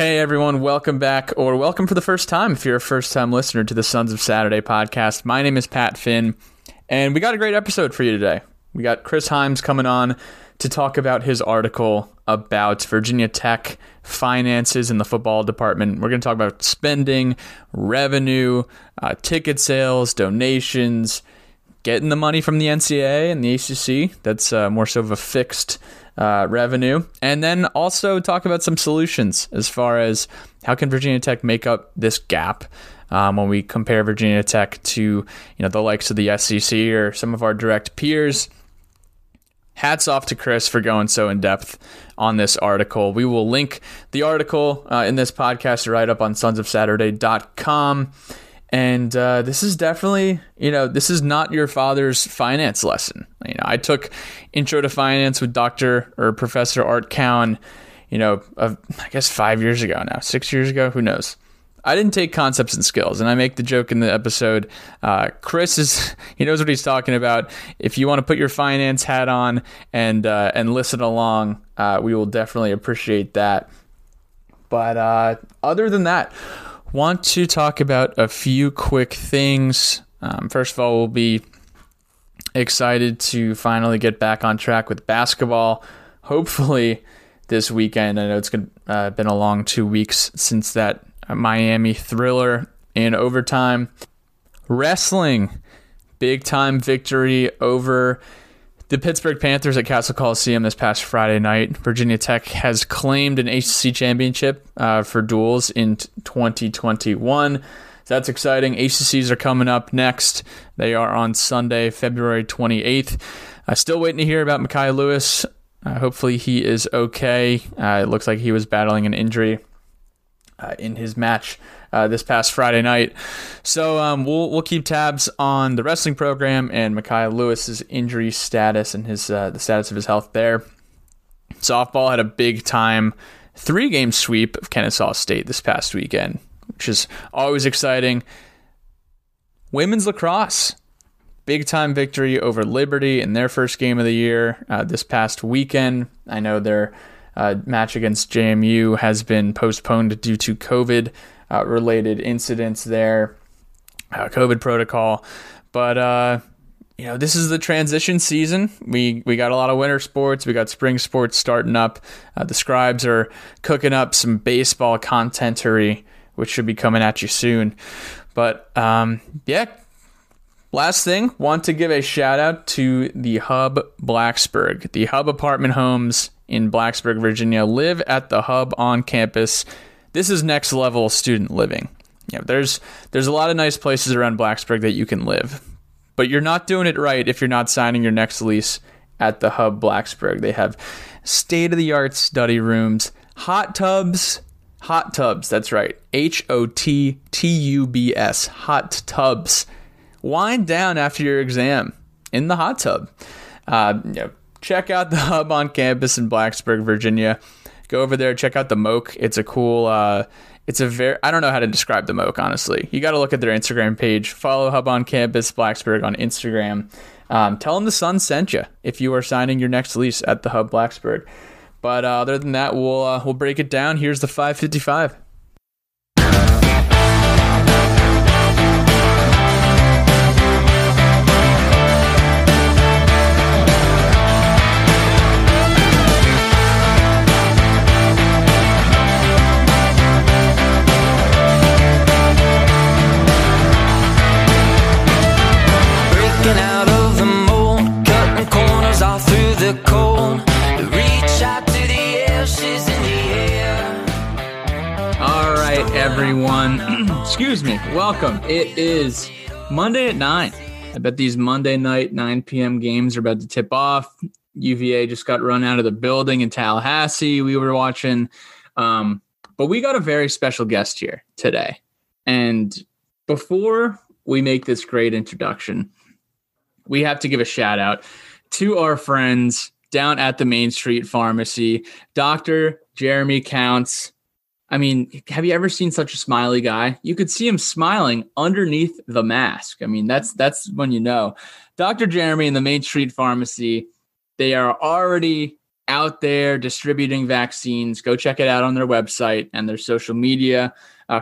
Hey everyone, welcome back, or welcome for the first time if you're a first-time listener to the Sons of Saturday podcast. My name is Pat Finn, and we got a great episode for you today. We got Chris Himes coming on to talk about his article about Virginia Tech finances in the football department. We're going to talk about spending, revenue, ticket sales, donations, getting the money from the NCAA and the ACC. That's more so of a fixed revenue, and then also talk about some solutions as far as how can Virginia Tech make up this gap when we compare Virginia Tech to the likes of the SEC or some of our direct peers. Hats off to Chris for going so in depth on this article. We will link the article in this podcast right up on sonsofsaturday.com. And this is definitely, this is not your father's finance lesson. I took Intro to Finance with Professor Art Cowan, I guess 5 years ago now, 6 years ago, who knows? I didn't take concepts and skills, and I make the joke in the episode. Chris he knows what he's talking about. If you want to put your finance hat on and listen along, we will definitely appreciate that. But other than that, want to talk about a few quick things. First of all, we'll be excited to finally get back on track with basketball, hopefully this weekend. I know it's been a long 2 weeks since that Miami thriller in overtime. Wrestling, big time victory over the Pittsburgh Panthers at Castle Coliseum this past Friday night. Virginia Tech has claimed an ACC championship for duels in 2021. So that's exciting. ACCs are coming up next. They are on Sunday, February 28th. Still waiting to hear about Mekhi Lewis. Hopefully he is okay. It looks like he was battling an injury in his match this past Friday night. So we'll keep tabs on the wrestling program and Mekhi Lewis's injury status and his the status of his health there. Softball had a big time 3-game sweep of Kennesaw State this past weekend, which is always exciting. Women's lacrosse, big time victory over Liberty in their first game of the year this past weekend. I know their match against JMU has been postponed due to COVID. Related incidents there, COVID protocol. But, this is the transition season. We got a lot of winter sports. We got spring sports starting up. The scribes are cooking up some baseball commentary, which should be coming at you soon. But, last thing, want to give a shout out to the Hub Blacksburg. The Hub apartment homes in Blacksburg, Virginia live at the Hub on campus. This is next level student living. There's a lot of nice places around Blacksburg that you can live, but you're not doing it right if you're not signing your next lease at the Hub Blacksburg. They have state-of-the-art study rooms, hot tubs, that's right, HOTTUBS, hot tubs. Wind down after your exam in the hot tub. Check out the Hub on campus in Blacksburg, Virginia. Go over there, check out the Moke. It's a cool, I don't know how to describe the Moke, honestly. You got to look at their Instagram page. Follow Hub on Campus Blacksburg on Instagram. Tell them the Sun sent you if you are signing your next lease at the Hub Blacksburg. But other than that, we'll break it down. Here's the 555. Everyone, excuse me, welcome. It is Monday at 9. I bet these Monday night 9 p.m. games are about to tip off. UVA just got run out of the building in Tallahassee. We were watching, but we got a very special guest here today. And before we make this great introduction, we have to give a shout out to our friends down at the Main Street Pharmacy, Dr. Jeremy Counts. I mean, have you ever seen such a smiley guy? You could see him smiling underneath the mask. I mean, that's when you know. Dr. Jeremy and the Main Street Pharmacy, they are already out there distributing vaccines. Go check it out on their website and their social media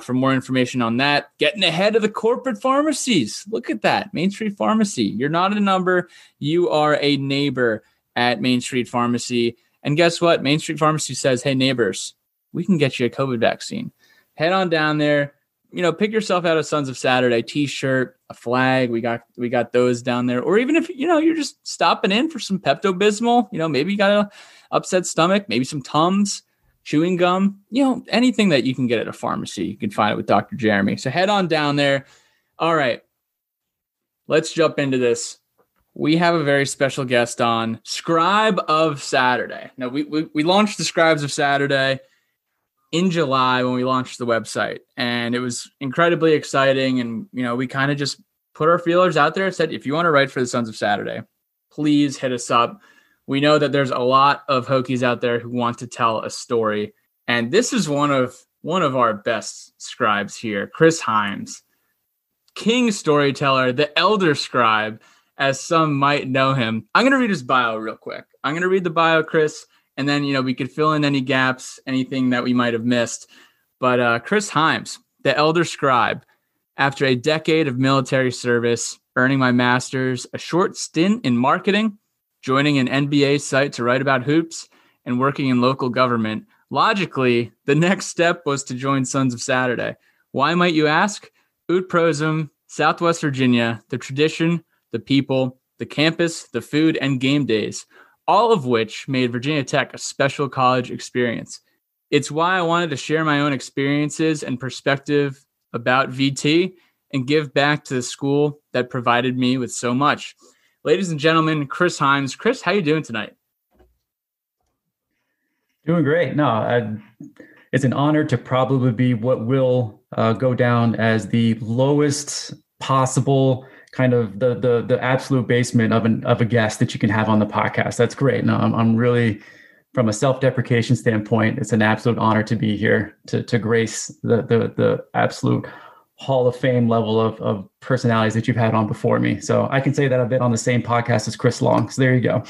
for more information on that. Getting ahead of the corporate pharmacies. Look at that. Main Street Pharmacy. You're not a number. You are a neighbor at Main Street Pharmacy. And guess what? Main Street Pharmacy says, hey, neighbors, we can get you a COVID vaccine. Head on down there. You know, pick yourself out a Sons of Saturday t-shirt, a flag. We got those down there. Or even if, you know, you're just stopping in for some Pepto-Bismol, you know, maybe you got an upset stomach, maybe some Tums, chewing gum, you know, anything that you can get at a pharmacy, you can find it with Dr. Jeremy. So head on down there. All right, let's jump into this. We have a very special guest on, Scribe of Saturday. Now, we launched the Scribes of Saturday in July when we launched the website, and it was incredibly exciting. And, you know, we kind of just put our feelers out there and said, if you want to write for the Sons of Saturday, please hit us up. We know that there's a lot of Hokies out there who want to tell a story. And this is one of our best scribes here, Chris Himes, King Storyteller, the Elder Scribe, as some might know him. I'm going to read his bio real quick. I'm going to read the bio, Chris. And then, you know, we could fill in any gaps, anything that we might have missed. But Chris Himes, the Elder Scribe, after a decade of military service, earning my master's, a short stint in marketing, joining an NBA site to write about hoops, and working in local government. Logically, the next step was to join Sons of Saturday. Why, might you ask? Ut prosum, Southwest Virginia, the tradition, the people, the campus, the food, and game days. All of which made Virginia Tech a special college experience. It's why I wanted to share my own experiences and perspective about VT and give back to the school that provided me with so much. Ladies and gentlemen, Chris Himes. Chris, how you doing tonight? Doing great. No, it's an honor to probably be what will go down as the lowest possible kind of the absolute basement of a guest that you can have on the podcast. That's great. No, I'm really, from a self-deprecation standpoint, it's an absolute honor to be here to grace the absolute Hall of Fame level of personalities that you've had on before me. So I can say that I've been on the same podcast as Chris Long. So there you go.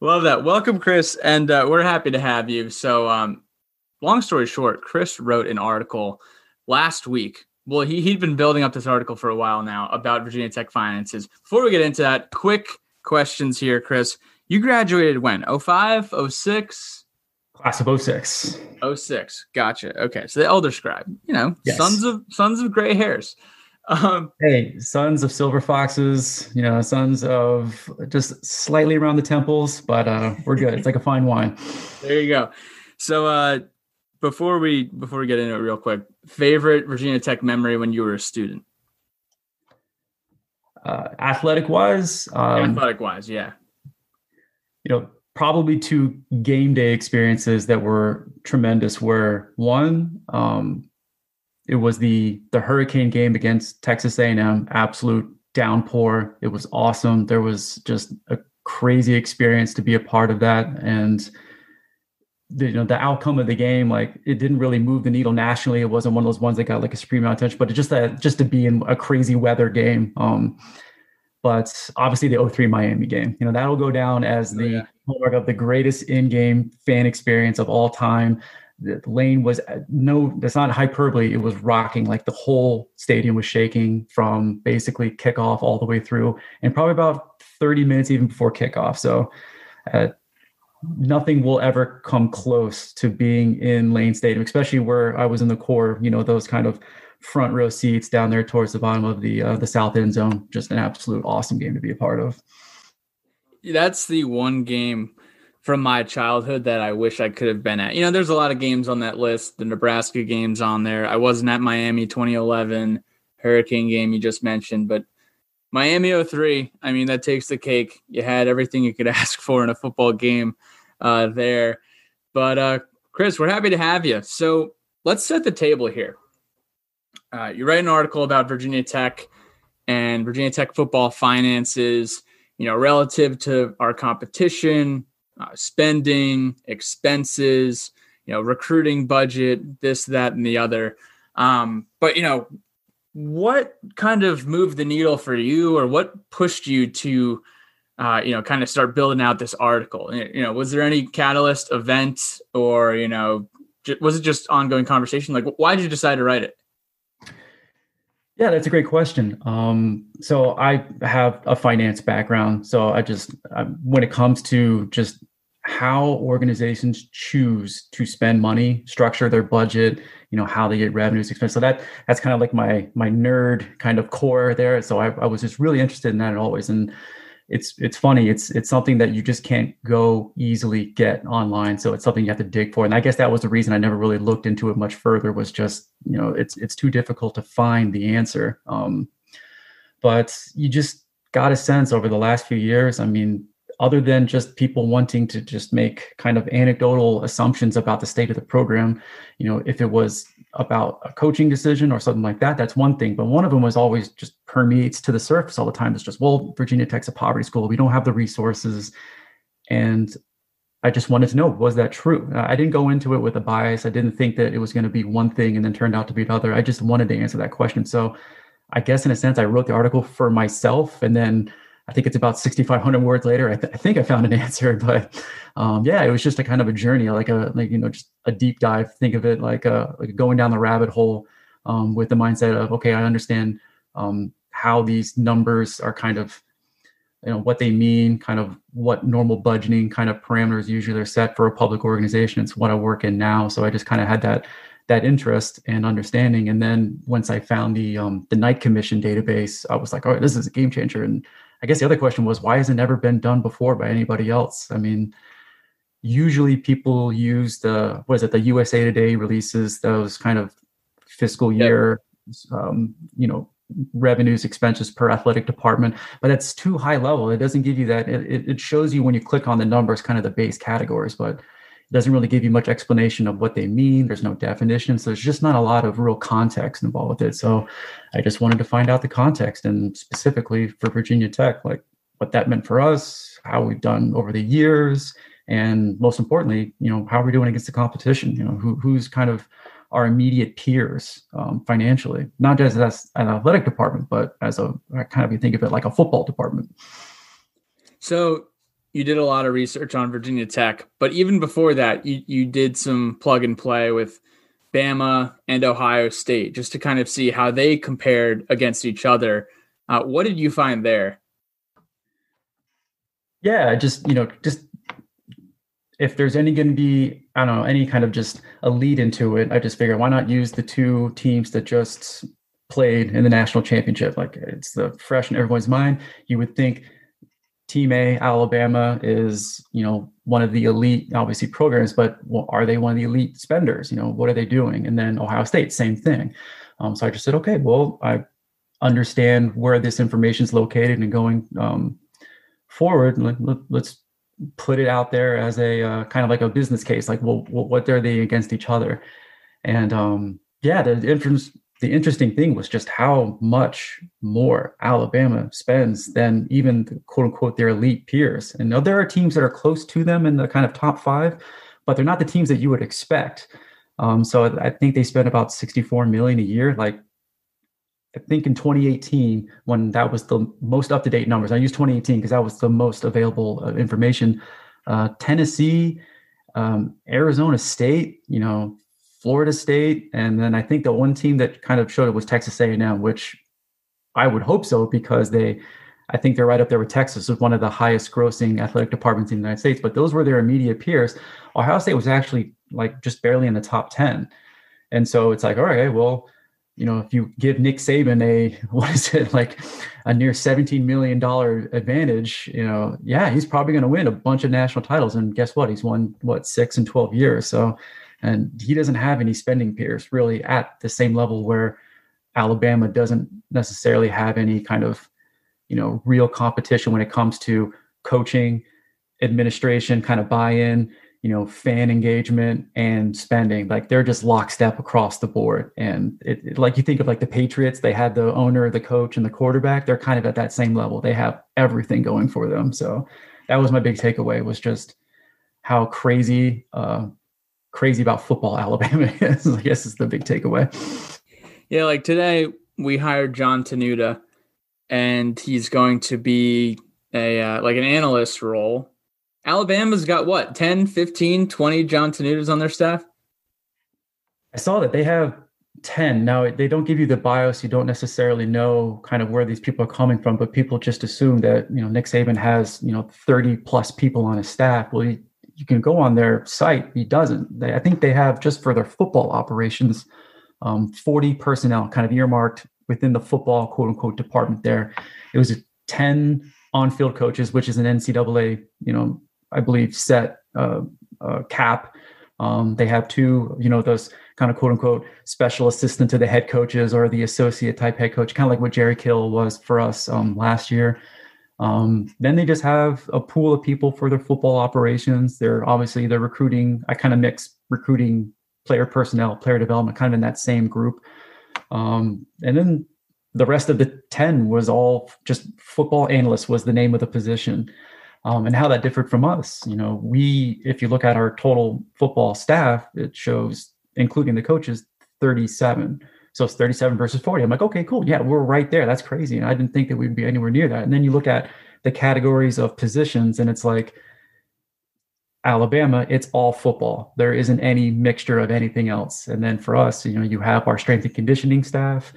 Love that. Welcome, Chris. And we're happy to have you. So long story short, Chris wrote an article last week. Well, he'd been building up this article for a while now about Virginia Tech finances. Before we get into that, quick questions here, Chris. You graduated when? 05, 06? Class of 06. 06. Gotcha. Okay. So the Elder Scribe, you know, yes. sons of gray hairs. Hey, sons of silver foxes, you know, sons of just slightly around the temples, but we're good. It's like a fine wine. There you go. So, Before we get into it real quick, favorite Virginia Tech memory when you were a student? Athletic-wise, yeah. You know, probably two game day experiences that were tremendous were, one, it was the hurricane game against Texas A&M, absolute downpour. It was awesome. There was just a crazy experience to be a part of that, and you know, the outcome of the game, like, it didn't really move the needle nationally. It wasn't one of those ones that got like a supreme amount of attention, but it just to be in a crazy weather game. But obviously the 03 Miami game, you know, that'll go down as the hallmark of the greatest in-game fan experience of all time. The Lane was that's not hyperbole. It was rocking. Like, the whole stadium was shaking from basically kickoff all the way through, and probably about 30 minutes even before kickoff. So, nothing will ever come close to being in Lane Stadium, especially where I was in the core, you know, those kind of front row seats down there towards the bottom of the south end zone. Just an absolute awesome game to be a part of. That's the one game from my childhood that I wish I could have been at. You know, there's a lot of games on that list. The Nebraska game's on there. I wasn't at Miami 2011, hurricane game you just mentioned, but Miami 03, I mean, that takes the cake. You had everything you could ask for in a football game there. But, Chris, we're happy to have you. So let's set the table here. You write an article about Virginia Tech and Virginia Tech football finances, you know, relative to our competition, spending, expenses, you know, recruiting budget, this, that, and the other. But, you know, what kind of moved the needle for you, or what pushed you to kind of start building out this article? You know, was there any catalyst, event, or, you know, was it just ongoing conversation? Like, why did you decide to write it? Yeah, that's a great question. So I have a finance background. So when it comes to just how organizations choose to spend money, structure their budget, you know, how they get revenues, expenses. So that's kind of like my nerd kind of core there. So I was just really interested in that always. And it's funny. It's something that you just can't go easily get online. So it's something you have to dig for. And I guess that was the reason I never really looked into it much further, was just, you know, it's too difficult to find the answer. But you just got a sense over the last few years. I mean, other than just people wanting to just make kind of anecdotal assumptions about the state of the program, you know, if it was about a coaching decision or something like that, that's one thing. But one of them was always just permeates to the surface all the time. It's just, well, Virginia Tech's a poverty school. We don't have the resources. And I just wanted to know, was that true? I didn't go into it with a bias. I didn't think that it was going to be one thing and then turned out to be another. I just wanted to answer that question. So I guess in a sense, I wrote the article for myself, and then I think it's about 6,500 words later, I think I found an answer, but yeah, it was just a kind of a journey, just a deep dive. Think of it like going down the rabbit hole with the mindset of, okay, I understand how these numbers are kind of, you know, what they mean, kind of what normal budgeting kind of parameters usually are set for a public organization. It's what I work in now. So I just kind of had that interest and understanding. And then once I found the Nike commission database, I was like, all right, this is a game changer. And I guess the other question was, why has it never been done before by anybody else? I mean, usually people use the USA Today releases those kind of fiscal year, revenues, expenses per athletic department, but it's too high level. It doesn't give you that. It shows you when you click on the numbers, kind of the base categories, but it doesn't really give you much explanation of what they mean. There's no definition. So there's just not a lot of real context involved with it. So I just wanted to find out the context, and specifically for Virginia Tech, like what that meant for us, how we've done over the years, and most importantly, you know, how we're doing against the competition, you know, who's kind of our immediate peers financially, not just as an athletic department, but as I kind of think of it like a football department. So you did a lot of research on Virginia Tech, but even before that, you did some plug and play with Bama and Ohio State just to kind of see how they compared against each other. What did you find there? Yeah, just if there's any going to be, I don't know, any kind of just a lead into it, I just figured why not use the two teams that just played in the national championship? Like, it's the fresh in everyone's mind. You would think Team A, Alabama, is, you know, one of the elite, obviously, programs, but are they one of the elite spenders? You know, what are they doing? And then Ohio State, same thing. So I just said, okay, well, I understand where this information is located, and going forward, let's put it out there as a kind of like a business case. Like, well, what are they against each other? And the interesting thing was just how much more Alabama spends than even the, quote unquote, their elite peers. And now there are teams that are close to them in the kind of top five, but they're not the teams that you would expect. So I think they spent about $64 million a year. Like, I think in 2018, when that was the most up-to-date numbers, I use 2018 because that was the most available information. Tennessee, Arizona State, you know, Florida State, and then I think the one team that kind of showed it was Texas A&M, which I would hope so, because I think they're right up there with Texas, with one of the highest grossing athletic departments in the United States, but those were their immediate peers. Ohio State was actually like just barely in the top 10. And so it's like, all right, well, you know, if you give Nick Saban a near $17 million advantage, you know, yeah, he's probably going to win a bunch of national titles. And guess what? He's won, 6 in 12 years. So, and he doesn't have any spending peers really at the same level where Alabama doesn't necessarily have any kind of, you know, real competition when it comes to coaching, administration, kind of buy-in, you know, fan engagement and spending. Like, they're just lockstep across the board. And it like you think of like the Patriots, they had the owner, the coach, and the quarterback. They're kind of at that same level. They have everything going for them. So that was my big takeaway, was just how crazy about football Alabama is, I guess, is the big takeaway. Yeah, like today we hired John Tenuta, and he's going to be like an analyst role. Alabama's got what, 10, 15, 20 John Tenutas on their staff? I saw that they have 10. Now, they don't give you the bios. You don't necessarily know kind of where these people are coming from, but people just assume that, you know, Nick Saban has, you know, 30 plus people on his staff. Well, you can go on their site. He doesn't. I think they have, just for their football operations, 40 personnel kind of earmarked within the football quote unquote department there. It was 10 on-field coaches, which is an NCAA, you know, I believe set cap. They have two, you know, those kind of quote unquote special assistant to the head coaches or the associate type head coach, kind of like what Jerry Kill was for us last year. Then they just have a pool of people for their football operations. They're obviously they're recruiting. I kind of mix recruiting, player personnel, player development, kind of in that same group. And then the rest of the 10 was all just football analyst was the name of the position, and how that differed from us. You know, we, if you look at our total football staff, it shows, including the coaches, 37. So it's 37 versus 40. I'm like, okay, cool. Yeah, we're right there. That's crazy. And I didn't think that we'd be anywhere near that. And then you look at the categories of positions and it's like Alabama, it's all football. There isn't any mixture of anything else. And then for us, you know, you have our strength and conditioning staff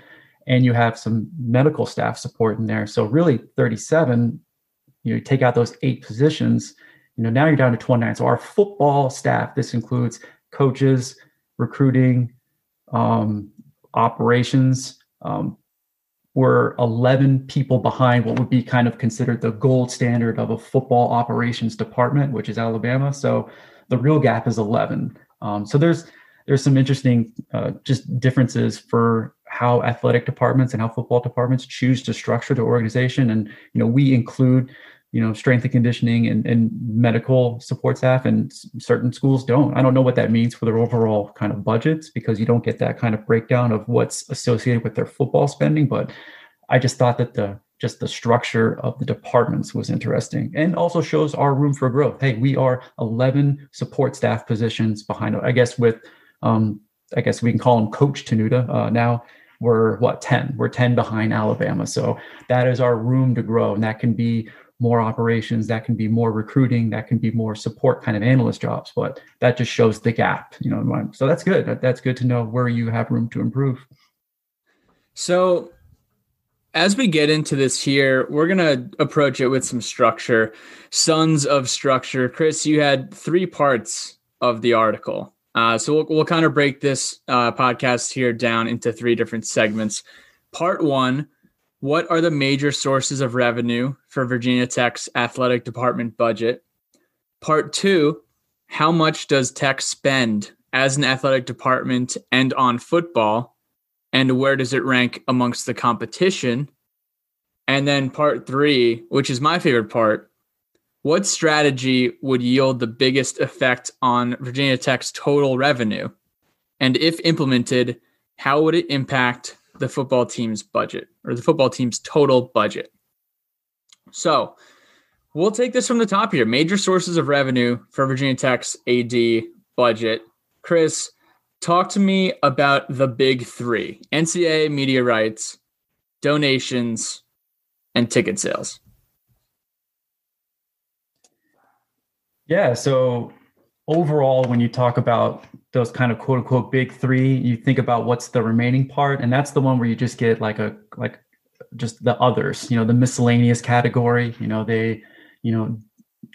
and you have some medical staff support in there. So really 37, you know, you take out those 8 positions, you know, now you're down to 29. So our football staff, this includes coaches, recruiting, operations, were 11 people behind what would be kind of considered the gold standard of a football operations department, which is Alabama. So the real gap is 11. So there's some interesting just differences for how athletic departments and how football departments choose to structure their organization. And, you know, we include, you know, strength and conditioning and medical support staff, and certain schools don't. I don't know what that means for their overall kind of budgets because you don't get that kind of breakdown of what's associated with their football spending. But I just thought that the structure of the departments was interesting and also shows our room for growth. Hey, we are 11 support staff positions behind, I guess with, I guess we can call him Coach Tenuta now. We're what, 10? We're 10 behind Alabama. So that is our room to grow. And that can be more operations, that can be more recruiting, that can be more support kind of analyst jobs, but that just shows the gap, you know. So that's good. That's good to know where you have room to improve. So as we get into this here, we're going to approach it with some structure, Sons of Structure. Chris, you had 3 parts of the article. So we'll kind of break this podcast here down into 3 different segments. Part 1, what are the major sources of revenue for Virginia Tech's athletic department budget? Part 2, how much does Tech spend as an athletic department and on football? And where does it rank amongst the competition? And then part 3, which is my favorite part, what strategy would yield the biggest effect on Virginia Tech's total revenue? And if implemented, how would it impact the football team's budget or the football team's total budget? So we'll take this from the top here. Major sources of revenue for Virginia Tech's AD budget. Chris, talk to me about the big 3, NCAA media rights, donations, and ticket sales. Yeah. So overall, when you talk about those kind of quote unquote big 3, you think about what's the remaining part. And that's the one where you just get like just the others, you know, the miscellaneous category, you know, they, you know,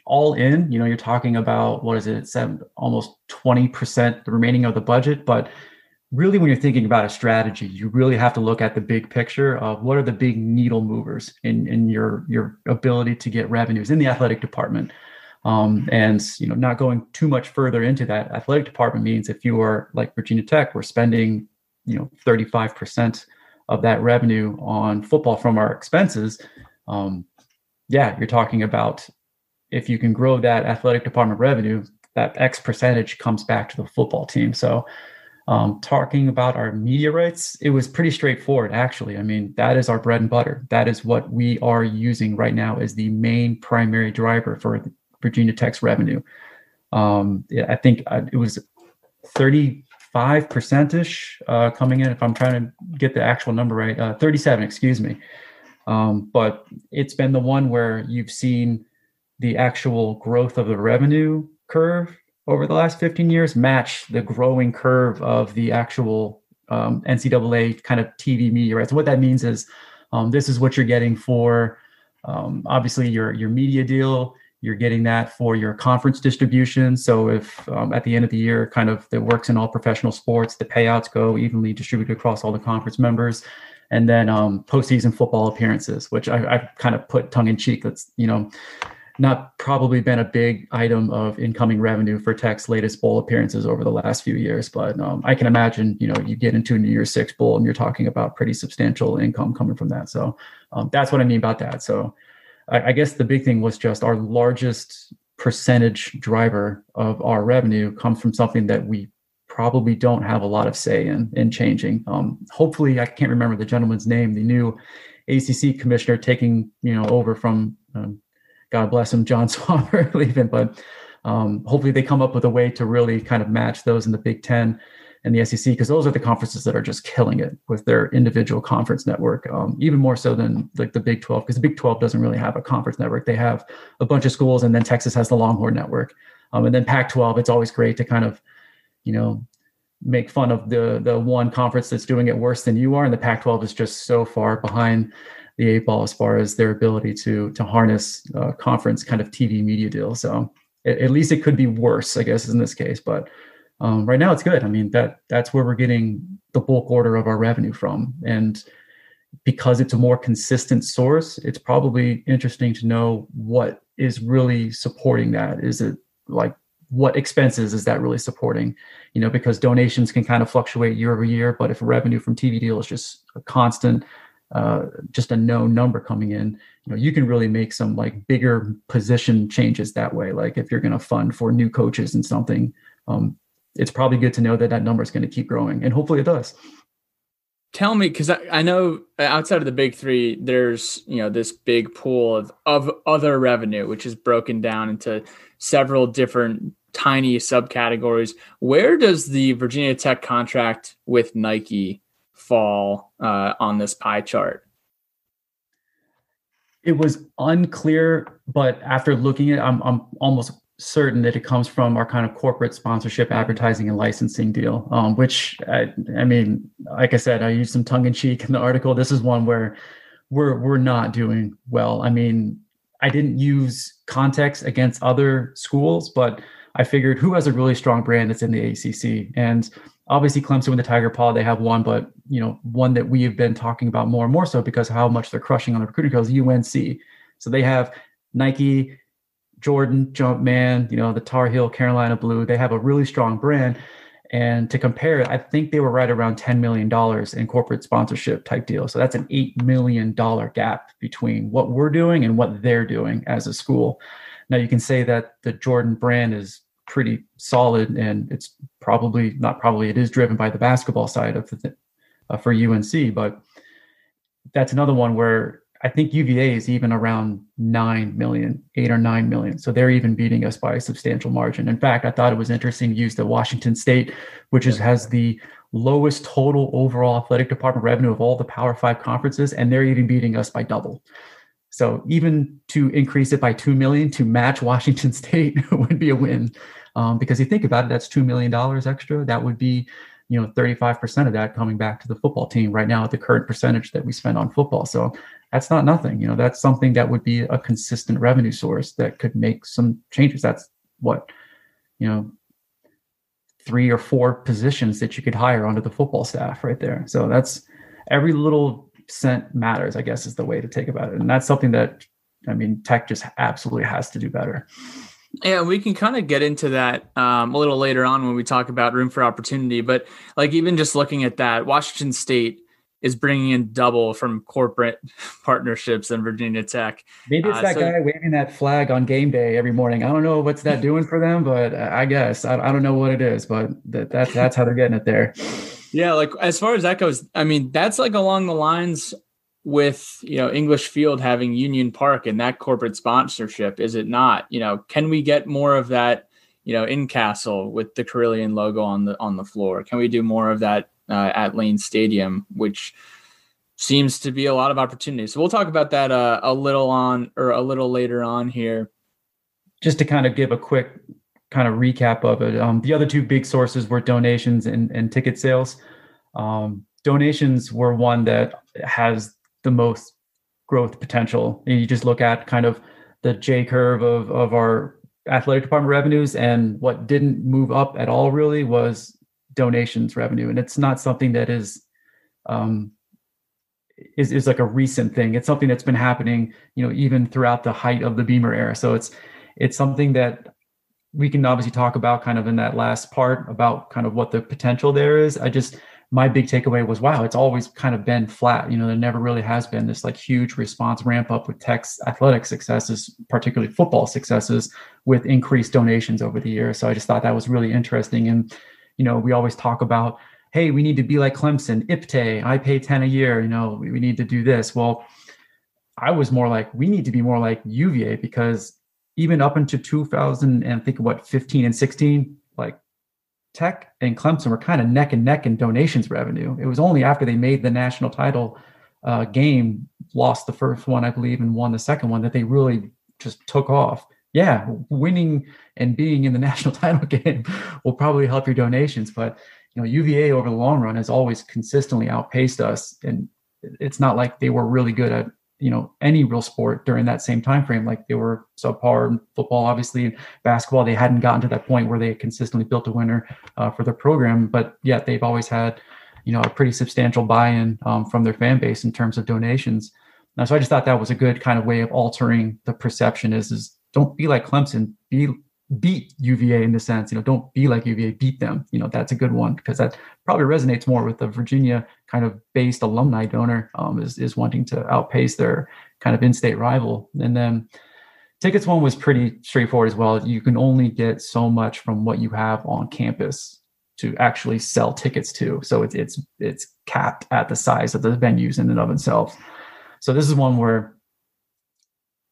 all in, you know, you're talking about, what is it? Almost 20% the remaining of the budget. But really, when you're thinking about a strategy, you really have to look at the big picture of what are the big needle movers in your ability to get revenues in the athletic department. And, you know, not going too much further into that, athletic department means if you are like Virginia Tech, we're spending, you know, 35% of that revenue on football from our expenses. Yeah, you're talking about if you can grow that athletic department revenue, that X percentage comes back to the football team. So talking about our media rights, it was pretty straightforward, actually. I mean, that is our bread and butter. That is what we are using right now as the main primary driver for Virginia Tech's revenue. I think it was 35% ish coming in. If I'm trying to get the actual number right, 37, excuse me. But it's been the one where you've seen the actual growth of the revenue curve over the last 15 years match the growing curve of the actual NCAA kind of TV media rights. So what that means is this is what you're getting for obviously your media deal. You're getting that for your conference distribution. So if at the end of the year, kind of that works in all professional sports, the payouts go evenly distributed across all the conference members. And then postseason football appearances, which I kind of put tongue in cheek. That's, you know, not probably been a big item of incoming revenue for Tech's latest bowl appearances over the last few years. But I can imagine, you know, you get into a New Year's Six bowl and you're talking about pretty substantial income coming from that. So that's what I mean about that. So I guess the big thing was just our largest percentage driver of our revenue comes from something that we probably don't have a lot of say in changing. Hopefully, I can't remember the gentleman's name, the new ACC commissioner taking, you know, over from, God bless him, John Swaber leaving. But hopefully they come up with a way to really kind of match those in the Big Ten and the SEC, because those are the conferences that are just killing it with their individual conference network, even more so than like the Big 12, because the Big 12 doesn't really have a conference network. They have a bunch of schools, and then Texas has the Longhorn network. And then Pac-12, it's always great to kind of, you know, make fun of the one conference that's doing it worse than you are. And the Pac-12 is just so far behind the eight ball as far as their ability to harness conference kind of TV media deal. So at least it could be worse, I guess, in this case. But right now it's good. I mean, that's where we're getting the bulk order of our revenue from. And because it's a more consistent source, it's probably interesting to know what is really supporting that. Is it like, what expenses is that really supporting? You know, because donations can kind of fluctuate year over year, but if revenue from TV deal is just a constant, just a known number coming in, you know, you can really make some like bigger position changes that way. Like if you're going to fund for new coaches and something, it's probably good to know that that number is going to keep growing, and hopefully it does. Tell me, because I know outside of the big three, there's, you know, this big pool of other revenue, which is broken down into several different tiny subcategories. Where does the Virginia Tech contract with Nike fall on this pie chart? It was unclear, but after looking at it, I'm almost certain that it comes from our kind of corporate sponsorship, advertising, and licensing deal, which I mean, like I said, I used some tongue in cheek in the article. This is one where we're not doing well. I mean, I didn't use context against other schools, but I figured who has a really strong brand that's in the ACC, and obviously Clemson with the Tiger Paw, they have one, but you know, one that we have been talking about more and more so because of how much they're crushing on the recruiting goes, UNC. So they have Nike, Jordan, Jumpman, you know, the Tar Heel, Carolina Blue, they have a really strong brand. And to compare, I think they were right around $10 million in corporate sponsorship type deal. So that's an $8 million gap between what we're doing and what they're doing as a school. Now you can say that the Jordan brand is pretty solid, and it's it is driven by the basketball side of the thing for UNC, but that's another one where I think UVA is even around 9 million, 8 or 9 million. So they're even beating us by a substantial margin. In fact, I thought it was interesting to use the Washington State, which has the lowest total overall athletic department revenue of all the Power Five conferences, and they're even beating us by double. So even to increase it by 2 million to match Washington State would be a win. Because you think about it, that's $2 million extra. That would be, you know, 35% of that coming back to the football team right now at the current percentage that we spend on football. So that's not nothing, you know, that's something that would be a consistent revenue source that could make some changes. That's what, you know, 3 or 4 positions that you could hire onto the football staff right there. So that's every little cent matters, I guess, is the way to take about it. And that's something that, I mean, Tech just absolutely has to do better. Yeah, we can kind of get into that a little later on when we talk about room for opportunity. But like even just looking at that, Washington State is bringing in double from corporate partnerships in Virginia Tech. Maybe it's that guy waving that flag on game day every morning. I don't know what's that doing for them, but I guess I don't know what it is, but that's how they're getting it there. Yeah, like as far as that goes, I mean, that's like along the lines with, you know, English Field having Union Park and that corporate sponsorship, is it not? You know, can we get more of that, you know, in Castle with the Carillion logo on the floor? Can we do more of that at Lane Stadium, which seems to be a lot of opportunity. So we'll talk about that a little later on here. Just to kind of give a quick kind of recap of it. The other two big sources were donations and ticket sales. Donations were one that has the most growth potential. You just look at kind of the J curve of our athletic department revenues, and what didn't move up at all really was donations revenue. And it's not something that is like a recent thing. It's something that's been happening, you know, even throughout the height of the Beamer era. So it's something that we can obviously talk about kind of in that last part about kind of what the potential there is. My big takeaway was, wow, it's always kind of been flat. You know, there never really has been this like huge response ramp up with Tech's athletic successes, particularly football successes, with increased donations over the years. So I just thought that was really interesting. And, you know, we always talk about, hey, we need to be like Clemson, IPTE, I pay 10 a year, you know, we need to do this. Well, I was more like, we need to be more like UVA, because even up into 2015 and 16, like Tech and Clemson were kind of neck and neck in donations revenue. It was only after they made the national title game, lost the first one, I believe, and won the second one, that they really just took off. Yeah, winning and being in the national title game will probably help your donations, but you know, UVA over the long run has always consistently outpaced us, and it's not like they were really good at, you know, any real sport during that same time frame. Like, they were subpar in football, obviously, and basketball. They hadn't gotten to that point where they consistently built a winner for their program, but yet they've always had, you know, a pretty substantial buy-in from their fan base in terms of donations. Now, so I just thought that was a good kind of way of altering the perception is don't be like Clemson, beat UVA in the sense, you know, don't be like UVA, beat them. You know, that's a good one, because that probably resonates more with the Virginia kind of based alumni donor is wanting to outpace their kind of in-state rival. And then tickets one was pretty straightforward as well. You can only get so much from what you have on campus to actually sell tickets to. So it's capped at the size of the venues in and of itself. So this is one where,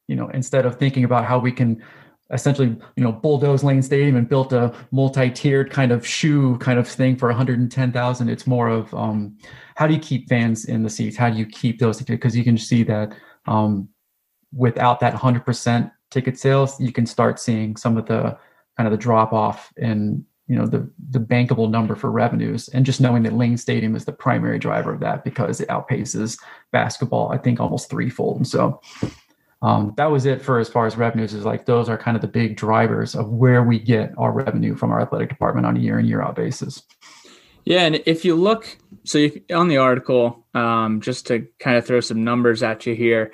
you know, instead of thinking about how we can essentially, you know, bulldoze Lane Stadium and built a multi-tiered kind of shoe kind of thing for 110,000. It's more of how do you keep fans in the seats? How do you keep those tickets? Because you can see that without that 100% ticket sales, you can start seeing some of the kind of the drop off in, you know, the bankable number for revenues, and just knowing that Lane Stadium is the primary driver of that because it outpaces basketball, I think, almost threefold. And so that was it for as far as revenues, is like those are kind of the big drivers of where we get our revenue from our athletic department on a year in, year out basis. Yeah. And if you look, on the article, just to kind of throw some numbers at you here,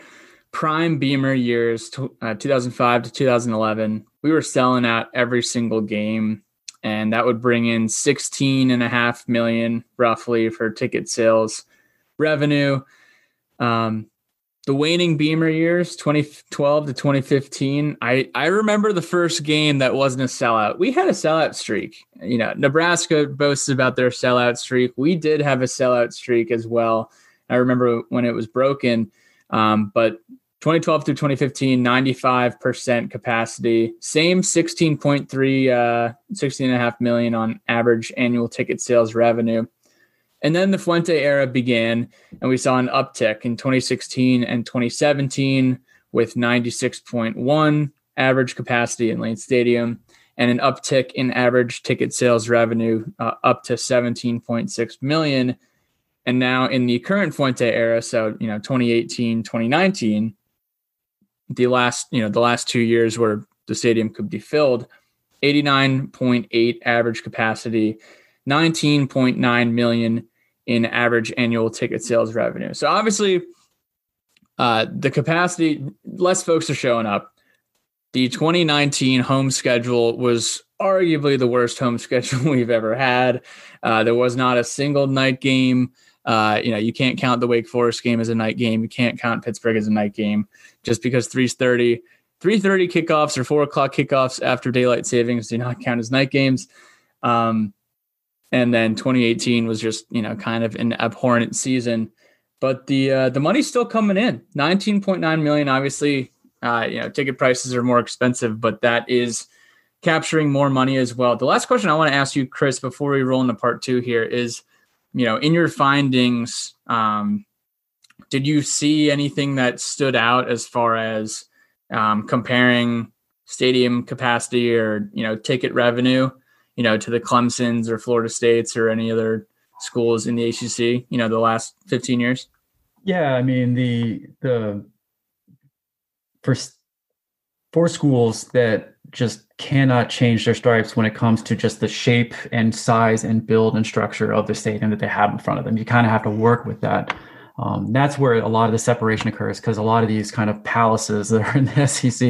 prime Beamer years, 2005 to 2011, we were selling out every single game, and that would bring in $16.5 million roughly for ticket sales revenue. The waning Beamer years, 2012 to 2015, I remember the first game that wasn't a sellout. We had a sellout streak. You know, Nebraska boasts about their sellout streak. We did have a sellout streak as well. I remember when it was broken, but 2012 through 2015, 95% capacity, same 16.3, $16.5 million on average annual ticket sales revenue. And then the Fuente era began, and we saw an uptick in 2016 and 2017 with 96.1 average capacity in Lane Stadium, and an uptick in average ticket sales revenue up to $17.6 million. And now in the current Fuente era, so, you know, 2018, 2019, the last 2 years where the stadium could be filled, 89.8 average capacity, $19.9 million in average annual ticket sales revenue. So obviously the capacity, less folks are showing up. The 2019 home schedule was arguably the worst home schedule we've ever had. There was not a single night game. You know, you can't count the Wake Forest game as a night game. You can't count Pittsburgh as a night game, just because 3:30 kickoffs or 4 o'clock kickoffs after daylight savings do not count as night games. And then 2018 was just, you know, kind of an abhorrent season, but the money's still coming in. $19.9 million, obviously, you know, ticket prices are more expensive, but that is capturing more money as well. The last question I want to ask you, Chris, before we roll into part two here is, you know, in your findings, Did you see anything that stood out as far as comparing stadium capacity or, you know, ticket revenue, you know, to the Clemsons or Florida States or any other schools in the ACC, you know, the last 15 years? Yeah. I mean, for schools that just cannot change their stripes when it comes to just the shape and size and build and structure of the stadium that they have in front of them, you kind of have to work with that. That's where a lot of the separation occurs, because a lot of these kind of palaces that are in the SEC,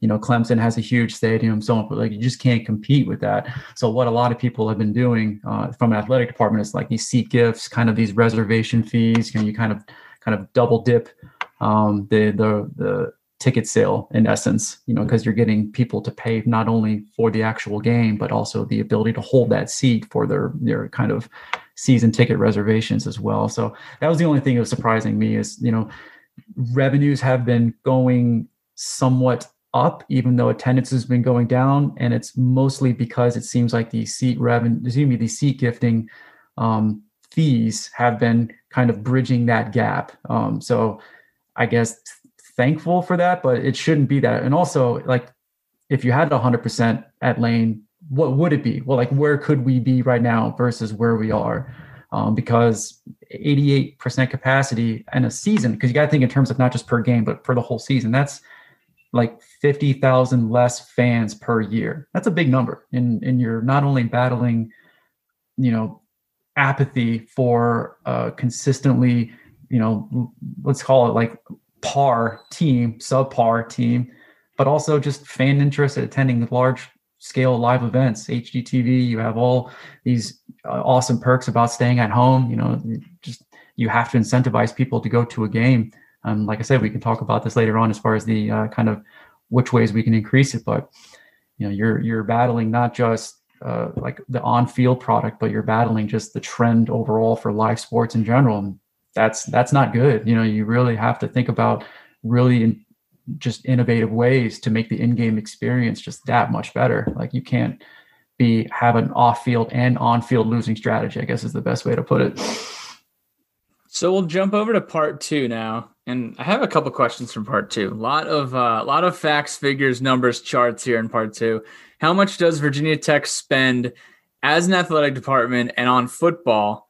you know, Clemson has a huge stadium, so on, but like you just can't compete with that. So what a lot of people have been doing from an athletic department is like these seat gifts, kind of these reservation fees, and you kind of double dip the ticket sale in essence, you know, because you're getting people to pay not only for the actual game, but also the ability to hold that seat for their kind of season ticket reservations as well. So that was the only thing that was surprising me is, you know, revenues have been going somewhat up, even though attendance has been going down. And it's mostly because it seems like the seat revenue, the seat gifting fees have been kind of bridging that gap. So I guess thankful for that, but it shouldn't be that. And also, like, if you had 100% at Lane, what would it be? Well, like, where could we be right now versus where we are? Because 88% capacity in a season, because you got to think in terms of not just per game, but for the whole season, that's like 50,000 less fans per year. That's a big number. And you're not only battling, you know, apathy for consistently, you know, let's call it like subpar team, but also just fan interest at attending large scale live events, HGTV. You have all these awesome perks about staying at home. You know, just you have to incentivize people to go to a game. Like I said, we can talk about this later on as far as the kind of which ways we can increase it. But you know, you're battling not just like the on-field product, but you're battling just the trend overall for live sports in general. And that's not good. You know, you really have to think about really just innovative ways to make the in-game experience just that much better. Like you can't have an off-field and on-field losing strategy, I guess is the best way to put it. So we'll jump over to part two now. And I have a couple questions from part two. A lot of facts, figures, numbers, charts here in part two. How much does Virginia Tech spend as an athletic department and on football,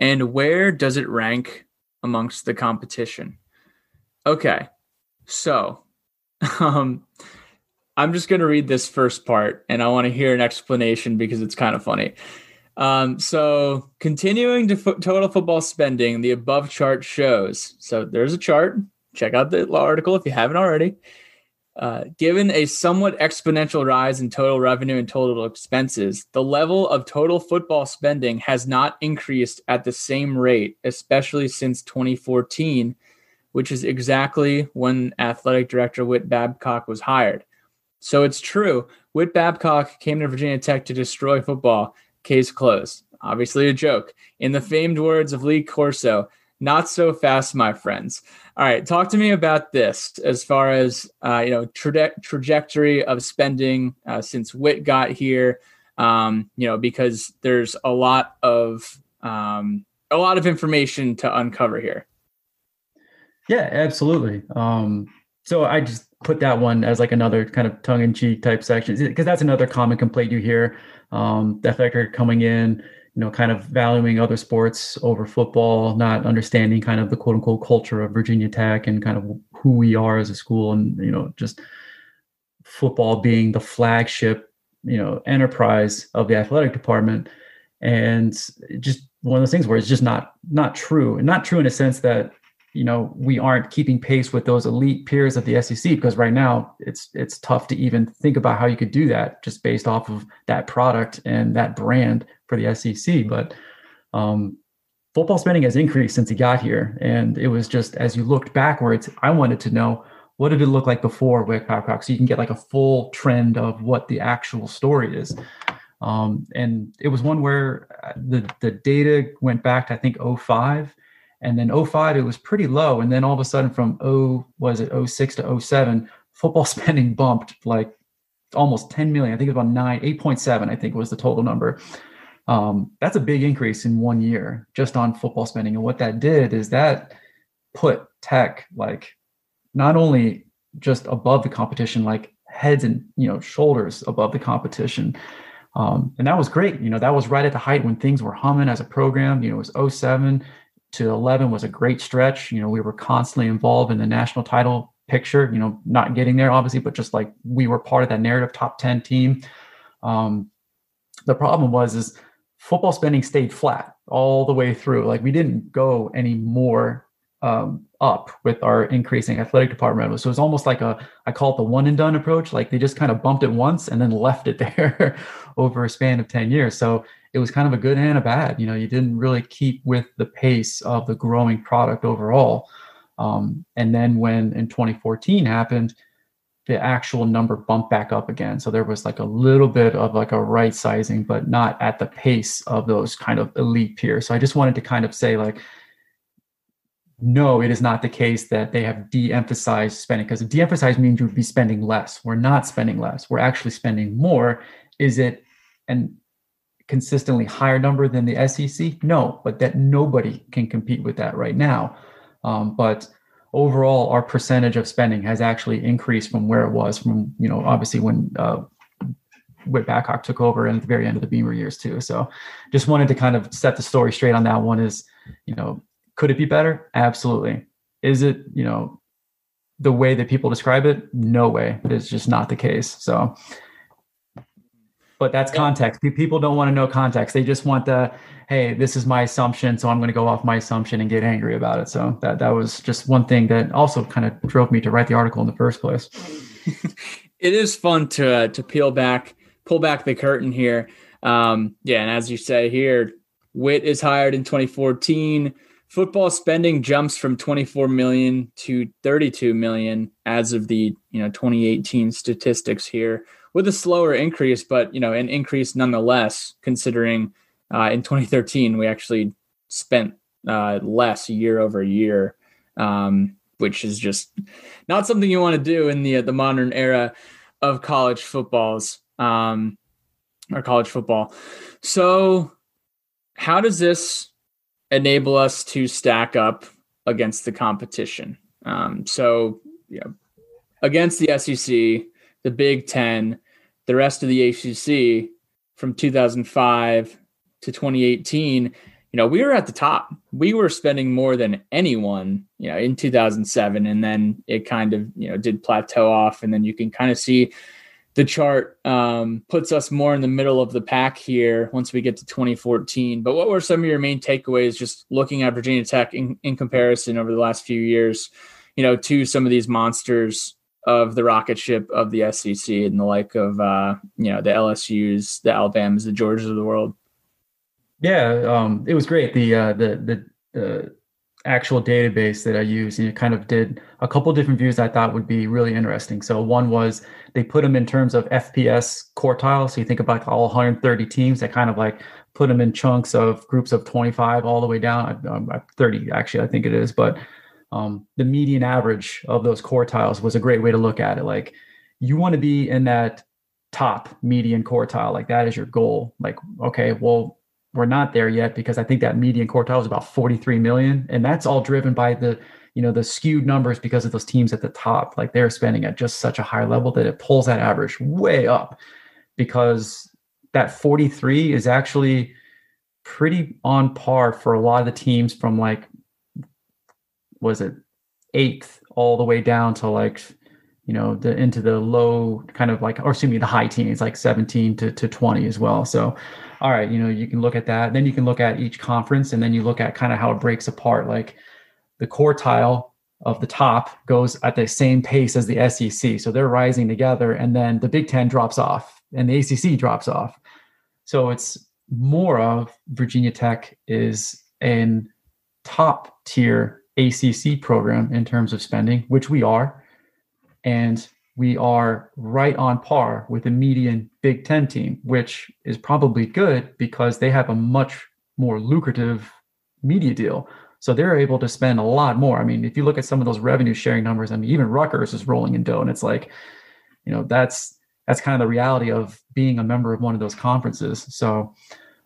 and where does it rank amongst the competition? Okay. So I'm just going to read this first part, and I want to hear an explanation because it's kind of funny. So continuing to total football spending, the above chart shows. So there's a chart. Check out the article if you haven't already. Given a somewhat exponential rise in total revenue and total expenses, the level of total football spending has not increased at the same rate, especially since 2014, which is exactly when athletic director Whit Babcock was hired. So it's true. Whit Babcock came to Virginia Tech to destroy football. Case closed. Obviously a joke. In the famed words of Lee Corso, not so fast, my friends. All right. Talk to me about this as far as, trajectory of spending since Whit got here, because there's a lot of information to uncover here. Yeah, absolutely. So I just put that one as like another kind of tongue-in-cheek type section, because that's another common complaint you hear. The factor coming in, you know, kind of valuing other sports over football, not understanding kind of the quote-unquote culture of Virginia Tech and kind of who we are as a school, and, you know, just football being the flagship, you know, enterprise of the athletic department. And just one of those things where it's just not true, and not true in a sense that, you know, we aren't keeping pace with those elite peers of the SEC, because right now it's tough to even think about how you could do that just based off of that product and that brand for the SEC. But football spending has increased since he got here. And it was just, as you looked backwards, I wanted to know, what did it look like before Whit Babcock? So you can get like a full trend of what the actual story is. And it was one where the data went back to, I think, 2005. And then 2005, it was pretty low. And then all of a sudden from 2006 to 2007, football spending bumped like almost 10 million. I think it was about 8.7, I think was the total number. That's a big increase in one year just on football spending. And what that did is that put Tech like not only just above the competition, like heads and, you know, shoulders above the competition. And that was great. You know, that was right at the height when things were humming as a program. You know, it was 07 to 11 was a great stretch. You know, we were constantly involved in the national title picture, you know, not getting there obviously, but just like we were part of that narrative top 10 team. The problem was, is football spending stayed flat all the way through. Like we didn't go any more up with our increasing athletic department. So it was almost like I call it the one and done approach. Like they just kind of bumped it once and then left it there over a span of 10 years. So it was kind of a good and a bad, you know, you didn't really keep with the pace of the growing product overall. And then when in 2014 happened, the actual number bumped back up again. So there was like a little bit of like a right sizing, but not at the pace of those kind of elite peers. So I just wanted to kind of say like, no, it is not the case that they have de-emphasized spending, because de-emphasized means you'd be spending less. We're not spending less. We're actually spending more. Is it an consistently higher number than the SEC? No, but that nobody can compete with that right now. But overall, our percentage of spending has actually increased from where it was from, you know, obviously when Whit Babcock took over and at the very end of the Beamer years too. So just wanted to kind of set the story straight on that one is, you know, could it be better? Absolutely. Is it, you know, the way that people describe it? No way. It's just not the case. So, but that's context. People don't want to know context. They just want the, hey, this is my assumption, so I'm going to go off my assumption and get angry about it. So that was just one thing that also kind of drove me to write the article in the first place. It is fun to pull back the curtain here. Yeah. And as you say here, Whit is hired in 2014. Football spending jumps from 24 million to 32 million as of the, you know, 2018 statistics here, with a slower increase, but, you know, an increase nonetheless, considering in 2013, we actually spent less year over year, which is just not something you want to do in the modern era of college football. So how does this enable us to stack up against the competition? So, you know, against the SEC, the Big Ten, the rest of the ACC from 2005 to 2018, you know, we were at the top. We were spending more than anyone, you know, in 2007, and then it kind of, you know, did plateau off. And then you can kind of see the chart puts us more in the middle of the pack here once we get to 2014. But what were some of your main takeaways just looking at Virginia Tech in comparison over the last few years, you know, to some of these monsters of the rocket ship of the SEC and the like of, you know, the LSUs, the Alabamas, the Georgias of the world? Yeah, it was great. The actual database that I used, and it kind of did a couple different views I thought would be really interesting. So one was they put them in terms of FPS quartile. So you think about all 130 teams, they kind of like put them in chunks of groups of 25 all the way down. 30, actually, I think it is. But the median average of those quartiles was a great way to look at it. Like you want to be in that top median quartile, like that is your goal. Like, okay, well, we're not there yet, because I think that median quartile is about 43 million. And that's all driven by the, you know, the skewed numbers because of those teams at the top, like they're spending at just such a high level that it pulls that average way up, because that 43 is actually pretty on par for a lot of the teams from like, was it 8th all the way down to like, you know, into the low kind of like, or excuse me, the high teens, like 17 to 20 as well. So, all right, you know, you can look at that. Then you can look at each conference, and then you look at kind of how it breaks apart. Like the quartile of the top goes at the same pace as the SEC. So they're rising together, and then the Big Ten drops off and the ACC drops off. So it's more of Virginia Tech is in top tier ACC program in terms of spending, which we are. And we are right on par with the median Big Ten team, which is probably good because they have a much more lucrative media deal. So they're able to spend a lot more. I mean, if you look at some of those revenue sharing numbers, I mean, even Rutgers is rolling in dough, and it's like, you know, that's kind of the reality of being a member of one of those conferences. So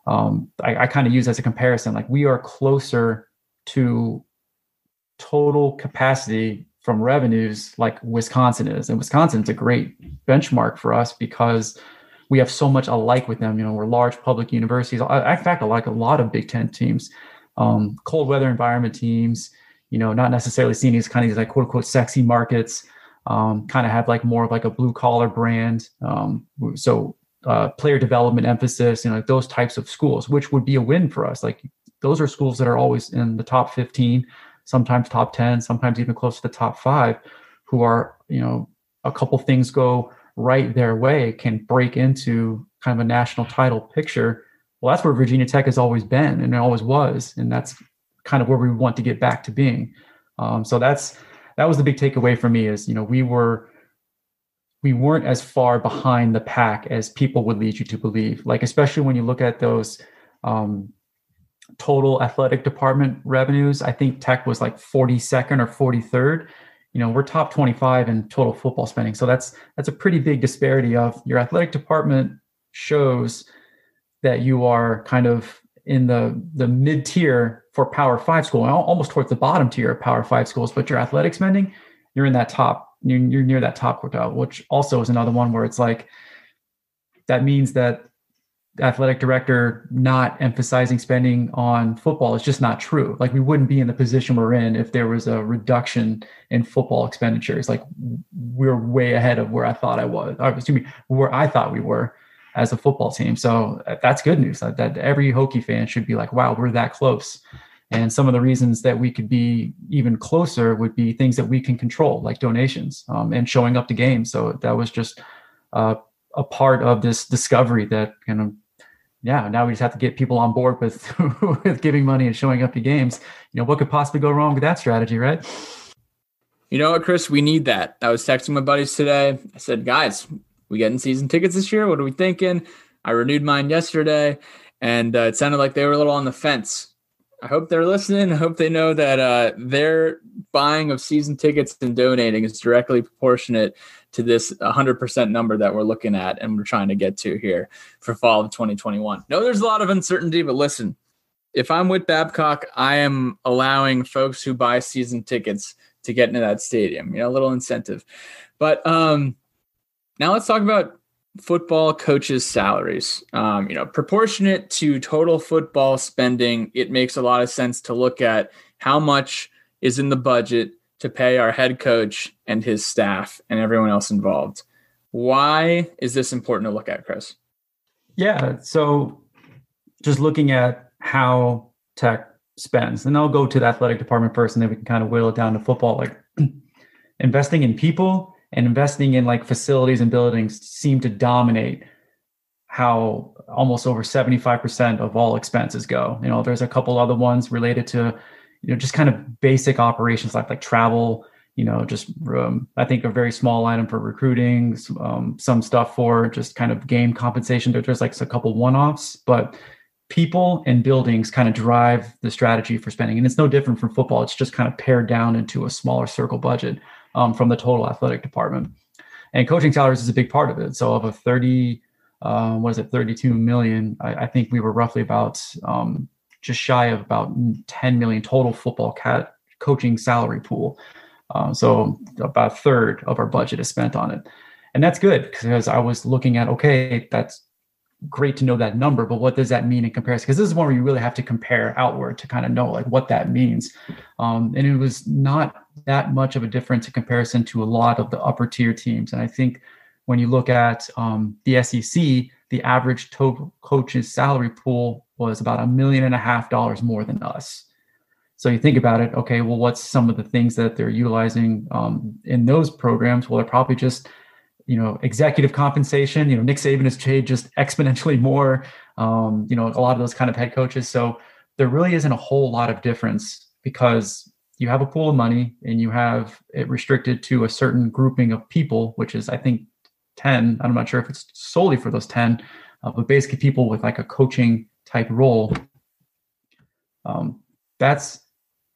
I kind of use as a comparison, like we are closer to total capacity from revenues like Wisconsin is. And Wisconsin's a great benchmark for us because we have so much alike with them. You know, we're large public universities. In fact, I like a lot of Big Ten teams, cold weather environment teams, you know, not necessarily seen as kind of these like quote unquote sexy markets, kind of have like more of like a blue collar brand. So player development emphasis, you know, those types of schools, which would be a win for us. Like those are schools that are always in the top 15, sometimes top 10, sometimes even close to the top 5, who are, you know, a couple things go right their way, can break into kind of a national title picture. Well, that's where Virginia Tech has always been and always was. And that's kind of where we want to get back to being. So that was the big takeaway for me is, you know, we weren't as far behind the pack as people would lead you to believe. Like, especially when you look at those total athletic department revenues, I think Tech was like 42nd or 43rd. You know, we're top 25 in total football spending. So that's a pretty big disparity of your athletic department shows that you are kind of in the mid tier for Power 5 school, almost towards the bottom tier of Power 5 schools, but your athletic spending, you're in that top, you're near that top quartile, which also is another one where it's like, that means that the athletic director not emphasizing spending on football is just not true. Like, we wouldn't be in the position we're in if there was a reduction in football expenditures. Like, we're way ahead of where I thought I was, where I thought we were as a football team. So that's good news that every Hokie fan should be like, wow, we're that close. And some of the reasons that we could be even closer would be things that we can control, like donations and showing up to games. So that was just a part of this discovery that kind of, yeah, now we just have to get people on board with giving money and showing up to games. You know, what could possibly go wrong with that strategy, right? You know what, Chris, we need that. I was texting my buddies today. I said, guys, we getting season tickets this year? What are we thinking? I renewed mine yesterday, and it sounded like they were a little on the fence. I hope they're listening. I hope they know that their buying of season tickets and donating is directly proportionate to this 100% number that we're looking at and we're trying to get to here for fall of 2021. No, there's a lot of uncertainty, but listen, if I'm Whit Babcock, I am allowing folks who buy season tickets to get into that stadium, you know, a little incentive. But now let's talk about football coaches' salaries. You know, proportionate to total football spending, it makes a lot of sense to look at how much is in the budget to pay our head coach and his staff and everyone else involved. Why is this important to look at, Chris? Yeah, so just looking at how Tech spends, and I'll go to the athletic department first, and then we can kind of whittle it down to football. Like, investing in people and investing in like facilities and buildings seem to dominate how almost over 75% of all expenses go. You know, there's a couple other ones related to, you know, just kind of basic operations like travel, you know, just I think a very small item for recruiting, some stuff for just kind of game compensation. There's like a couple one-offs, but people and buildings kind of drive the strategy for spending. And it's no different from football. It's just kind of pared down into a smaller circle budget from the total athletic department. And coaching salaries is a big part of it. So of a 32 million, I think we were roughly about just shy of about 10 million total football coaching salary pool. So about a third of our budget is spent on it. And that's good because I was looking at, okay, that's great to know that number, but what does that mean in comparison? Because this is one where you really have to compare outward to kind of know like what that means. And it was not that much of a difference in comparison to a lot of the upper tier teams. And I think when you look at the SEC, the average total coach's salary pool was about $1.5 million more than us. So you think about it, okay, well, what's some of the things that they're utilizing in those programs? Well, they're probably just, you know, executive compensation. You know, Nick Saban is paid just exponentially more, you know, a lot of those kind of head coaches. So there really isn't a whole lot of difference because you have a pool of money and you have it restricted to a certain grouping of people, which is, I think, 10. I'm not sure if it's solely for those 10, but basically people with like a coaching type role.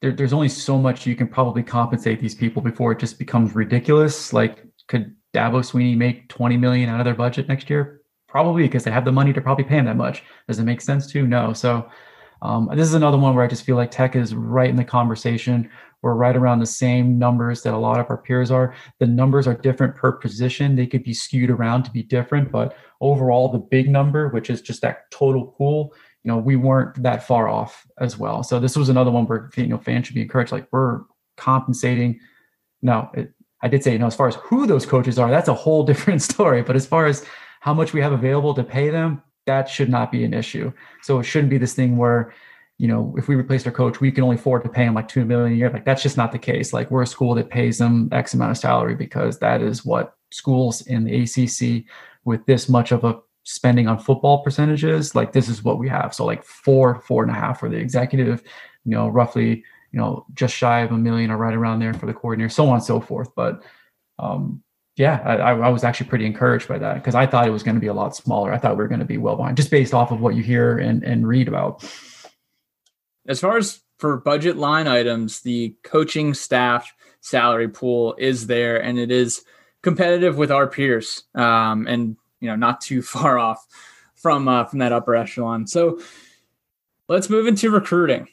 There's only so much you can probably compensate these people before it just becomes ridiculous. Like, could Dabo Sweeney make 20 million out of their budget next year? Probably, because they have the money to probably pay him that much. Does it make sense to? No. So This is another one where I just feel like Tech is right in the conversation. We're right around the same numbers that a lot of our peers are. The numbers are different per position. They could be skewed around to be different, but overall the big number, which is just that total pool, you know, we weren't that far off as well. So this was another one where, you know, fans should be encouraged, like, we're compensating. Now, I did say, you know, as far as who those coaches are, that's a whole different story. But as far as how much we have available to pay them, that should not be an issue. So it shouldn't be this thing where, you know, if we replaced our coach, we can only afford to pay him like $2 million a year. Like, that's just not the case. Like, we're a school that pays them X amount of salary because that is what schools in the ACC with this much of a spending on football percentages, like, this is what we have. So like four and a half for the executive, you know, roughly, you know, just shy of $1 million or right around there for the coordinator, so on and so forth. But I was actually pretty encouraged by that because I thought it was going to be a lot smaller. I thought we were going to be well behind just based off of what you hear and read about. As far as for budget line items, the coaching staff salary pool is there and it is competitive with our peers. And you know, not too far off from that upper echelon. So let's move into recruiting.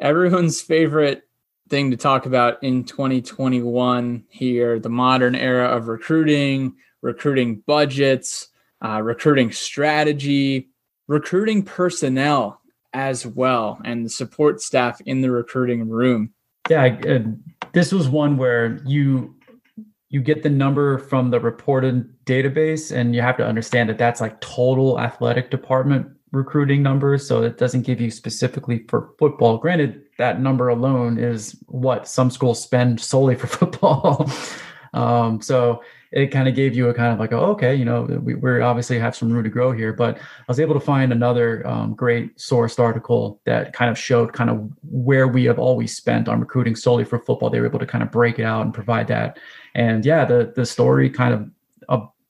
Everyone's favorite thing to talk about in 2021 here, the modern era of recruiting, recruiting budgets, recruiting strategy, recruiting personnel as well, and the support staff in the recruiting room. Yeah, this was one where you get the number from the reported database, and you have to understand that that's like total athletic department recruiting numbers. So it doesn't give you specifically for football. Granted, that number alone is what some schools spend solely for football. So it kind of gave you a kind of like, oh, okay, you know, we obviously have some room to grow here. But I was able to find another great sourced article that kind of showed kind of where we have always spent on recruiting solely for football. They were able to kind of break it out and provide that. And yeah, the story kind of,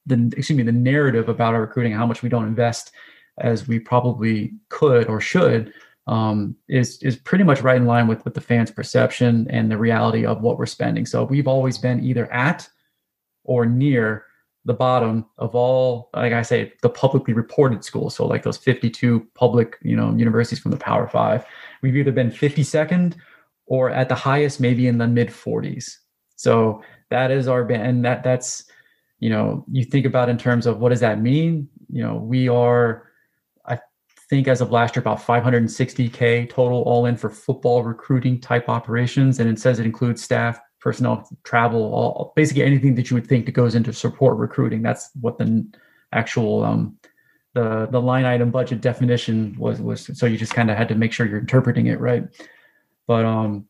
the narrative about our recruiting, how much we don't invest as we probably could or should, is pretty much right in line with the fans' perception and the reality of what we're spending. So we've always been either at or near the bottom of all, like I say, the publicly reported schools. So like those 52 public, you know, universities from the Power Five, we've either been 52nd or at the highest, maybe in the mid 40s. So that is our band. And that's, you know, you think about in terms of what does that mean? You know, we are, I think as of last year, about $560K total all in for football recruiting type operations. And it says it includes staff, personnel, travel, all basically anything that you would think that goes into support recruiting. That's what the actual, the line item budget definition was. So you just kind of had to make sure you're interpreting it right. But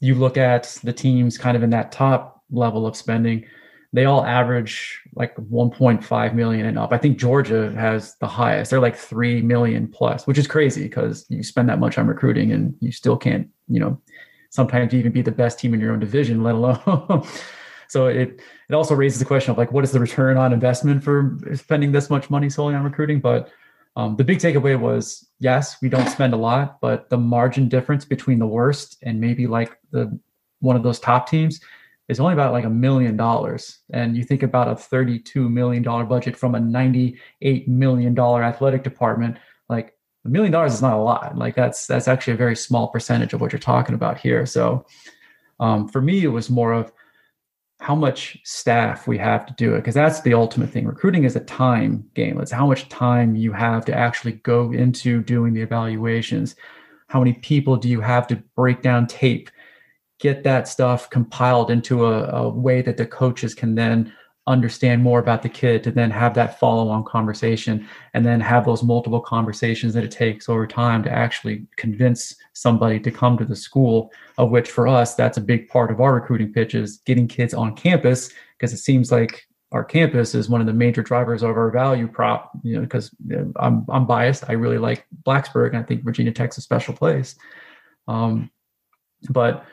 you look at the teams kind of in that top level of spending, they all average like 1.5 million and up. I think Georgia has the highest. They're like 3 million plus, which is crazy because you spend that much on recruiting and you still can't, you know, sometimes even be the best team in your own division, let alone. So it also raises the question of like, what is the return on investment for spending this much money solely on recruiting? But the big takeaway was, yes, we don't spend a lot, but the margin difference between the worst and maybe like the one of those top teams is only about like $1 million. And you think about a $32 million budget from a $98 million athletic department, like, $1 million is not a lot. Like that's actually a very small percentage of what you're talking about here. So for me, it was more of how much staff we have to do it. Cause that's the ultimate thing. Recruiting is a time game. It's how much time you have to actually go into doing the evaluations. How many people do you have to break down tape, get that stuff compiled into a way that the coaches can then understand more about the kid to then have that follow-on conversation and then have those multiple conversations that it takes over time to actually convince somebody to come to the school, of which for us, that's a big part of our recruiting pitch is getting kids on campus, because it seems like our campus is one of the major drivers of our value prop, you know, because I'm biased. I really like Blacksburg, and I think Virginia Tech's a special place. But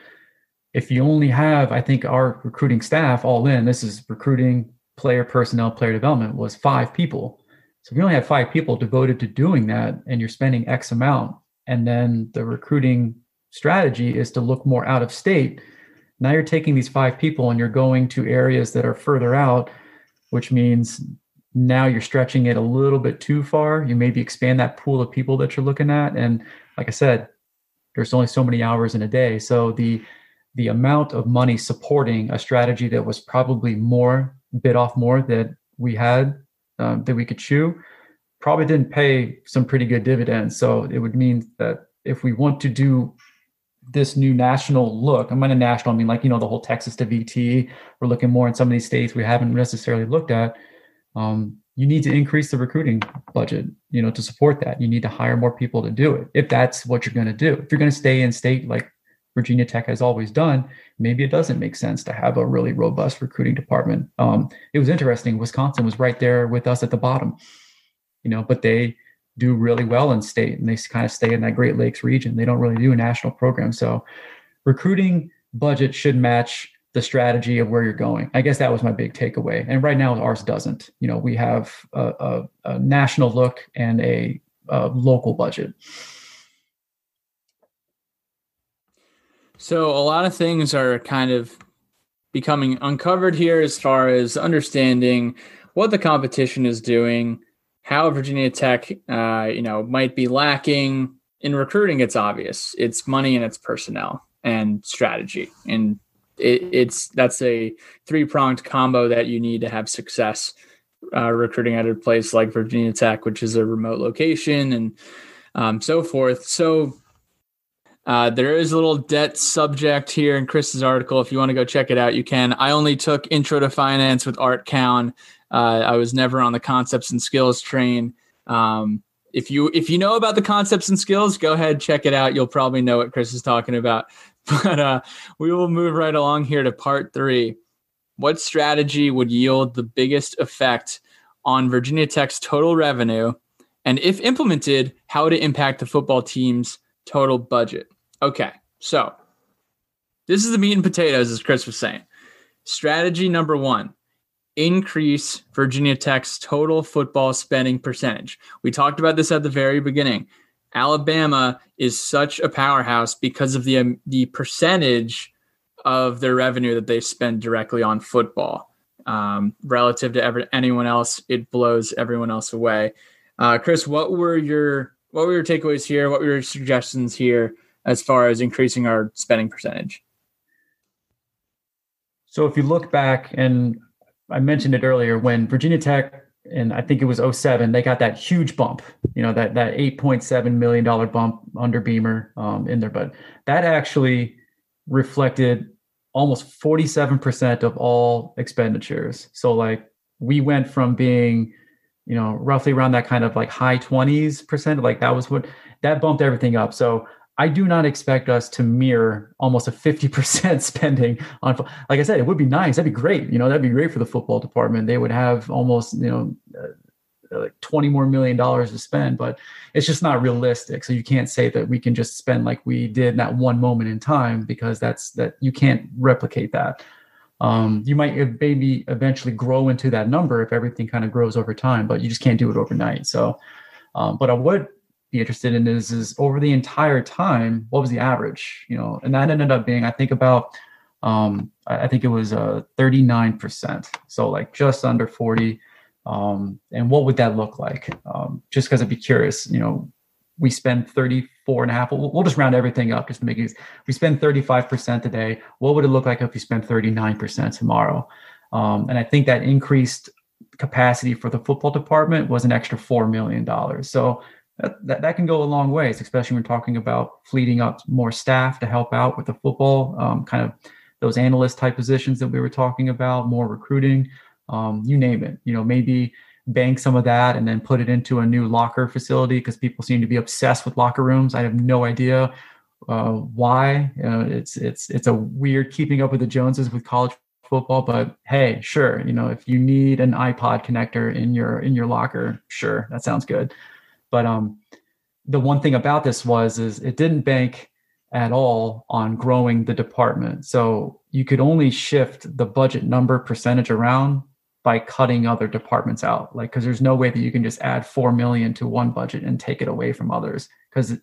if you only have, I think our recruiting staff all in, this is recruiting, player personnel, player development, was 5 people. So if you only have 5 people devoted to doing that and you're spending X amount, and then the recruiting strategy is to look more out of state, now you're taking these 5 people and you're going to areas that are further out, which means now you're stretching it a little bit too far. You maybe expand that pool of people that you're looking at. And like I said, there's only so many hours in a day. So the amount of money supporting a strategy that was probably bit off more that we had, that we could chew, probably didn't pay some pretty good dividends. So it would mean that if we want to do this new national look, I'm on a national, I mean, like, you know, the whole Texas to VT, we're looking more in some of these states we haven't necessarily looked at. You need to increase the recruiting budget, you know, to support that. You need to hire more people to do it. If that's what you're going to do, if you're going to stay in state, like Virginia Tech has always done, maybe it doesn't make sense to have a really robust recruiting department. It was interesting. Wisconsin was right there with us at the bottom, you know, but they do really well in state and they kind of stay in that Great Lakes region. They don't really do a national program. So recruiting budget should match the strategy of where you're going. I guess that was my big takeaway. And right now ours doesn't. You know, we have a national look and a local budget. So a lot of things are kind of becoming uncovered here as far as understanding what the competition is doing, how Virginia Tech, you know, might be lacking in recruiting. It's obvious. It's money and it's personnel and strategy. And that's a three-pronged combo that you need to have success recruiting at a place like Virginia Tech, which is a remote location and so forth. So there is a little debt subject here in Chris's article. If you want to go check it out, you can. I only took Intro to Finance with Art Cowan. I was never on the concepts and skills train. If you know about the concepts and skills, go ahead, check it out. You'll probably know what Chris is talking about. But we will move right along here to part three. What strategy would yield the biggest effect on Virginia Tech's total revenue? And if implemented, how would it impact the football team's total budget? Okay, so this is the meat and potatoes, as Chris was saying. Strategy number one. Increase Virginia Tech's total football spending percentage. We talked about this at the very beginning. Alabama is such a powerhouse because of the percentage of their revenue that they spend directly on football. Relative to anyone else, it blows everyone else away. Chris, what were your takeaways here? What were your suggestions here as far as increasing our spending percentage? So if you look back, and I mentioned it earlier, when Virginia Tech, and I think it was 2007, they got that huge bump, you know, that $8.7 million bump under Beamer in there. But that actually reflected almost 47% of all expenditures. So like we went from being, you know, roughly around that kind of like high 20s%, like that was what that bumped everything up. So I do not expect us to mirror almost a 50% spending on, like I said, it would be nice. That'd be great. You know, that'd be great for the football department. They would have almost, you know, like $20 million more to spend, but it's just not realistic. So you can't say that we can just spend like we did in that one moment in time, because that you can't replicate that. You might maybe eventually grow into that number if everything kind of grows over time, but you just can't do it overnight. So, but I would be interested in is over the entire time, what was the average, you know, and that ended up being, I think about, I think it was 39%. So like just under 40. And what would that look like? Just cause I'd be curious, you know, we spend 34.5. We'll just round everything up just to make it easy. We spend 35% today. What would it look like if we spend 39% tomorrow? And I think that increased capacity for the football department was an extra $4 million. So that can go a long ways, especially when talking about fleeting up more staff to help out with the football, kind of those analyst type positions that we were talking about, more recruiting, you name it. You know, maybe bank some of that and then put it into a new locker facility, because people seem to be obsessed with locker rooms. I have no idea why. You know, it's a weird keeping up with the Joneses with college football, but hey, sure. You know, if you need an iPod connector in your locker, sure, that sounds good. But the one thing about this is it didn't bank at all on growing the department. So you could only shift the budget number percentage around by cutting other departments out. Like, cause there's no way that you can just add 4 million to one budget and take it away from others. Cause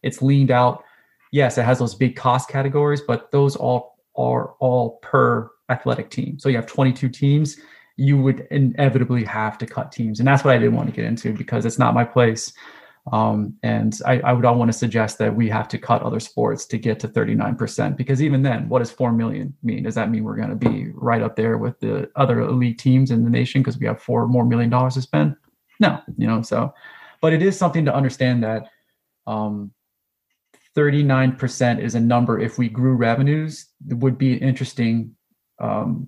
it's leaned out. Yes, it has those big cost categories, but those all are all per athletic team. So you have 22 teams. You would inevitably have to cut teams. And that's what I didn't want to get into, because it's not my place. And I would all want to suggest that we have to cut other sports to get to 39%, because even then, what does 4 million mean? Does that mean we're going to be right up there with the other elite teams in the nation because we have $4 million to spend? No, you know, so, but it is something to understand that 39% is a number. If we grew revenues, it would be interesting to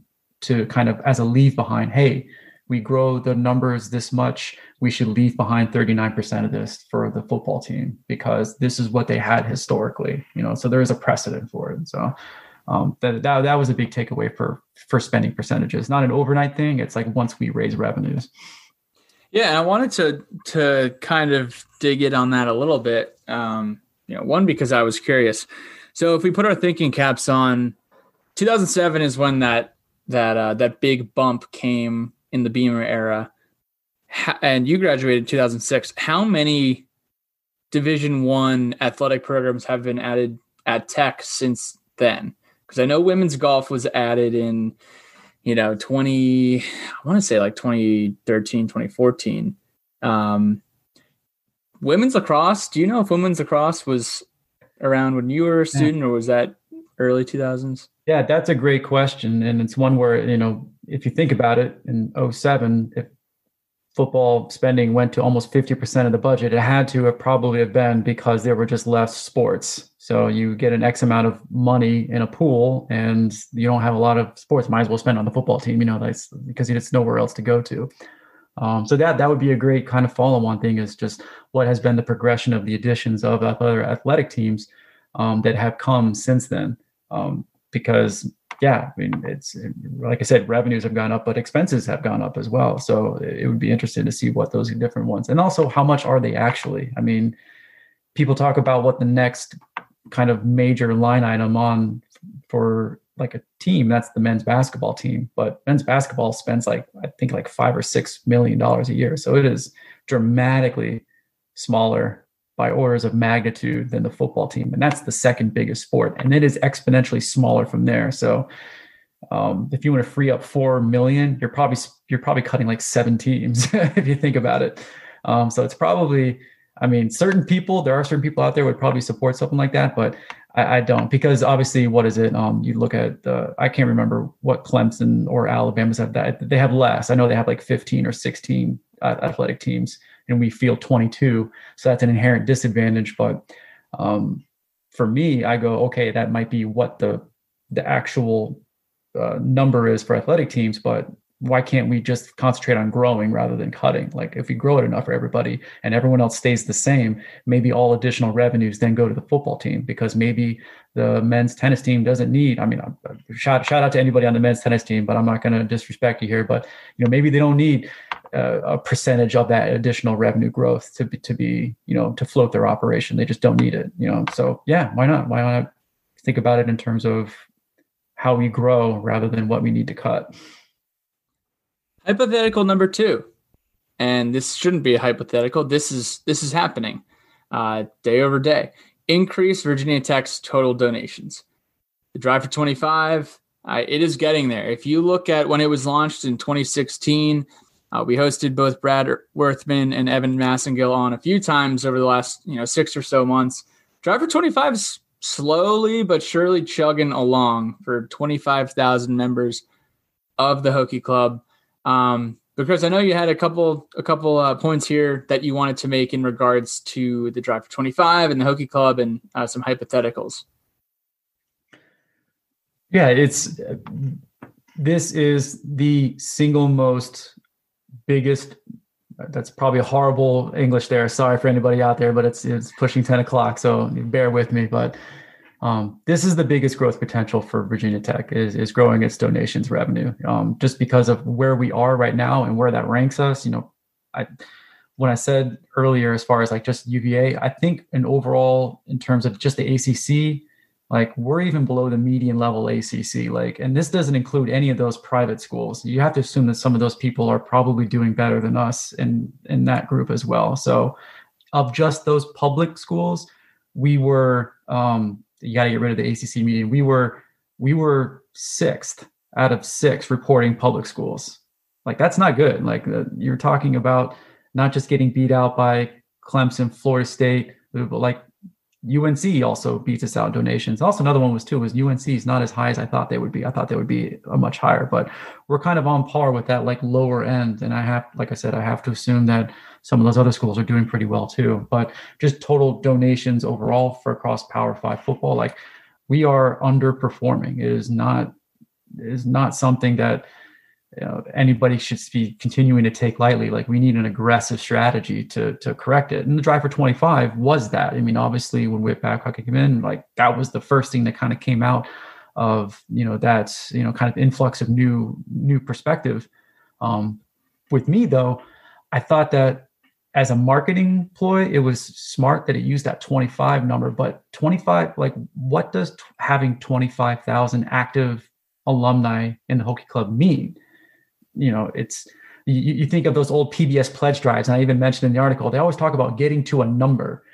kind of as a leave behind, hey, we grow the numbers this much, we should leave behind 39% of this for the football team, because this is what they had historically, you know, so there is a precedent for it. So that was a big takeaway for spending percentages, not an overnight thing. It's like once we raise revenues. Yeah. And I wanted to kind of dig in on that a little bit. You know, one, because I was curious. So if we put our thinking caps on, 2007 is when that big bump came in the Beamer era, and you graduated in 2006. How many Division I athletic programs have been added at Tech since then? Because I know women's golf was added in, you know, 2013, 2014. Women's lacrosse, do you know if women's lacrosse was around when you were a student, or was that early 2000s? Yeah, that's a great question. And it's one where, you know, if you think about it, in 2007, if football spending went to almost 50% of the budget, it had to have probably have been because there were just less sports. So you get an X amount of money in a pool and you don't have a lot of sports, might as well spend on the football team, you know, that's because it's nowhere else to go to. So that would be a great kind of follow-on thing, is just what has been the progression of the additions of other athletic teams that have come since then. Because, yeah, I mean, it's like I said, revenues have gone up, but expenses have gone up as well. So it would be interesting to see what those different ones, and also how much are they actually? I mean, people talk about what the next kind of major line item on for like a team, that's the men's basketball team, but men's basketball spends I think $5 or $6 million a year. So it is dramatically smaller by orders of magnitude than the football team. And that's the second biggest sport. And it is exponentially smaller from there. So if you want to free up 4 million, you're probably cutting like 7 teams if you think about it. So it's probably, I mean, there are certain people out there would probably support something like that, but I don't, because obviously what is it? You look at I can't remember what Clemson or Alabama's have that. They have less. I know they have like 15 or 16 athletic teams, and we field 22. So that's an inherent disadvantage. But for me, I go, okay, that might be what the actual number is for athletic teams, but why can't we just concentrate on growing rather than cutting? Like if we grow it enough for everybody and everyone else stays the same, maybe all additional revenues then go to the football team, because maybe the men's tennis team doesn't need, I mean, shout out to anybody on the men's tennis team, but I'm not going to disrespect you here, but you know, maybe they don't need a percentage of that additional revenue growth to be, you know, to float their operation. They just don't need it, you know? So yeah, why not? Why not think about it in terms of how we grow rather than what we need to cut? Hypothetical number 2, and this shouldn't be a hypothetical. This is happening day over day. Increase Virginia Tech's total donations. The Drive for 25, it is getting there. If you look at when it was launched in 2016, we hosted both Brad Werthman and Evan Massengill on a few times over the last 6 or so months. Drive for 25 is slowly but surely chugging along for 25,000 members of the Hokie Club. Because I know you had a couple points here that you wanted to make in regards to the Drive for 25 and the Hokie Club and some hypotheticals. Yeah, this is the single most biggest. That's probably horrible English there. Sorry for anybody out there, but it's pushing 10 o'clock, so bear with me. But this is the biggest growth potential for Virginia Tech is growing its donations revenue, just because of where we are right now and where that ranks us. You know, when I said earlier, as far as like just UVA, I think an overall in terms of just the ACC, like we're even below the median level ACC, like, and this doesn't include any of those private schools. You have to assume that some of those people are probably doing better than us in that group as well. So of just those public schools, we were, you got to get rid of the ACC median. We were 6th out of 6 reporting public schools. Like that's not good. Like you're talking about not just getting beat out by Clemson, Florida State, like UNC also beats us out in donations. Also, another one was UNC is not as high as I thought they would be. I thought they would be a much higher, but we're kind of on par with that like lower end. And I have, like I said, I have to assume that some of those other schools are doing pretty well too, but just total donations overall for across Power Five football, like we are underperforming. It is not something that anybody should be continuing to take lightly. Like we need an aggressive strategy to correct it. And the Drive for 25 was that. I mean, obviously when Whit Babcock came in, like that was the first thing that kind of came out of, that, kind of influx of new perspective. With me though, I thought that as a marketing ploy, it was smart that it used that 25 number, but 25, like what does having 25,000 active alumni in the Hokie Club mean? It's you think of those old PBS pledge drives, and I even mentioned in the article, they always talk about getting to a number.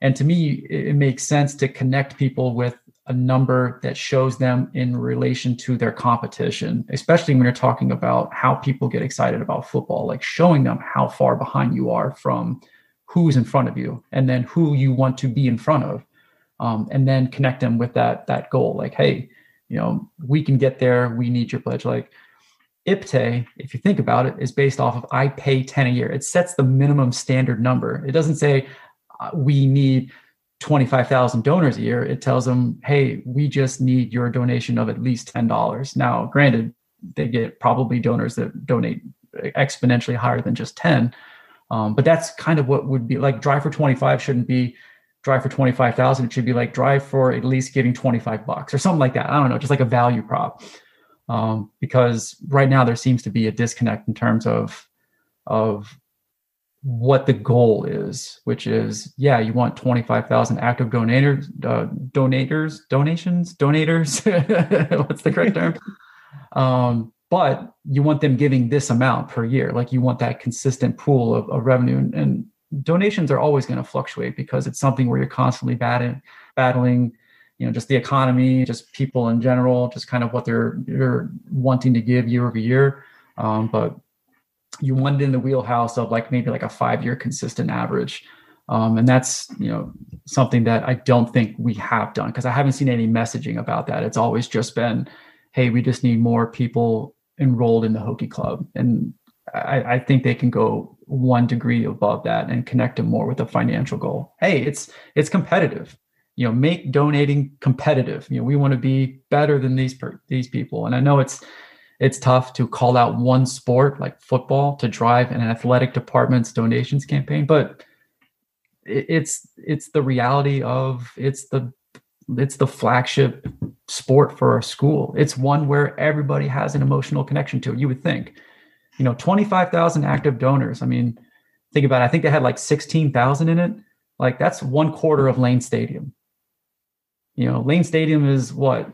And to me, it makes sense to connect people with a number that shows them in relation to their competition, especially when you're talking about how people get excited about football, like showing them how far behind you are from who's in front of you and then who you want to be in front of. And then connect them with that goal. Like, hey, we can get there. We need your pledge. Like, IPTE, if you think about it, is based off of I pay 10 a year. It sets the minimum standard number. It doesn't say we need 25,000 donors a year. It tells them, hey, we just need your donation of at least $10. Now, granted, they get probably donors that donate exponentially higher than just 10. But that's kind of what would be like. Drive for 25 shouldn't be Drive for 25,000. It should be like Drive for at least giving $25 or something like that. I don't know, just like a value prop. Because right now there seems to be a disconnect in terms of what the goal is, which is, yeah, you want 25,000 active donators. What's the correct term? But you want them giving this amount per year. Like you want that consistent pool of revenue, and donations are always going to fluctuate because it's something where you're constantly battling, just the economy, just people in general, just kind of what they're wanting to give year over year. But you want it in the wheelhouse of like maybe like a 5-year consistent average. And that's, something that I don't think we have done because I haven't seen any messaging about that. It's always just been, hey, we just need more people enrolled in the Hokie Club. And I think they can go one degree above that and connect them more with a financial goal. Hey, it's competitive. Make donating competitive. We want to be better than these people. And I know it's tough to call out one sport like football to drive an athletic department's donations campaign, but it's the reality of it's the flagship sport for our school. It's one where everybody has an emotional connection to it. You would think, 25,000 active donors. I mean, think about it. I think they had like 16,000 in it. Like that's 1/4 of Lane Stadium. Lane Stadium is what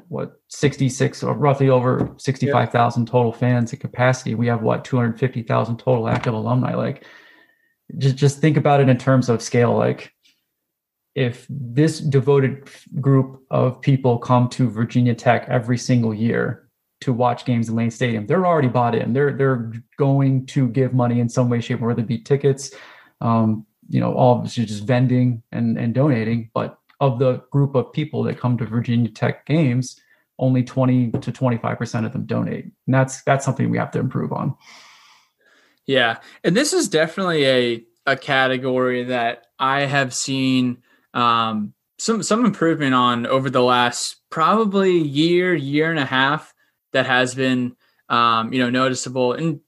66 or roughly over 65,000 total fans at capacity. We have 250,000 total active alumni. Like just think about it in terms of scale. Like if this devoted group of people come to Virginia Tech every single year to watch games in Lane Stadium, they're already bought in. They're going to give money in some way, shape, or whether it be tickets, all of it's just vending and donating. But of the group of people that come to Virginia Tech games, only 20 to 25% of them donate. And that's something we have to improve on. Yeah. And this is definitely a category that I have seen some improvement on over the last probably year and a half that has been, noticeable. And,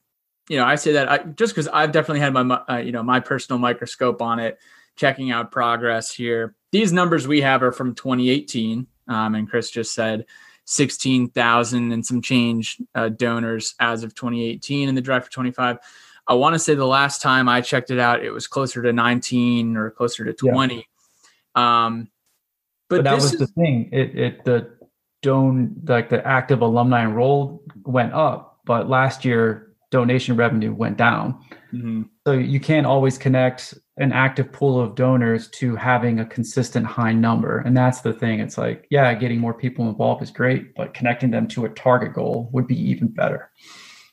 I say that just because I've definitely had my, my personal microscope on it, checking out progress here. These numbers we have are from 2018. And Chris just said 16,000 and some change donors as of 2018 in the Drive for 25. I want to say the last time I checked it out, it was closer to 19 or closer to 20. Yeah. But that was the thing. The active alumni enrolled went up, but last year, donation revenue went down. Mm-hmm. So you can't always connect an active pool of donors to having a consistent high number. And that's the thing. It's like, yeah, getting more people involved is great, but connecting them to a target goal would be even better.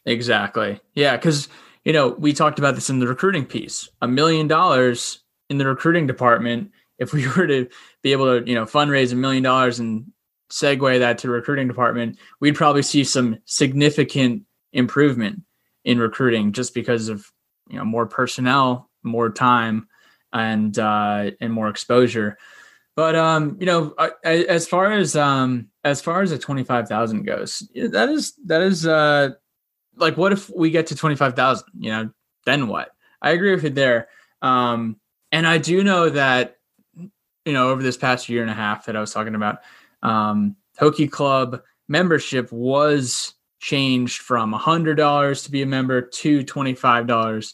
Exactly. Yeah. Cause we talked about this in the recruiting piece, $1 million in the recruiting department, if we were to be able to, you know, fundraise $1 million and segue that to the recruiting department, we'd probably see some significant improvement in recruiting just because of, you know, more personnel, more time, and more exposure. But, you know, as far as the 25,000 goes, that is, like, what if we get to 25,000, you know, then what? I agree with you there. And I do know that, you know, over this past year and a half that I was talking about, Hokie Club membership was changed from $100 to be a member to $25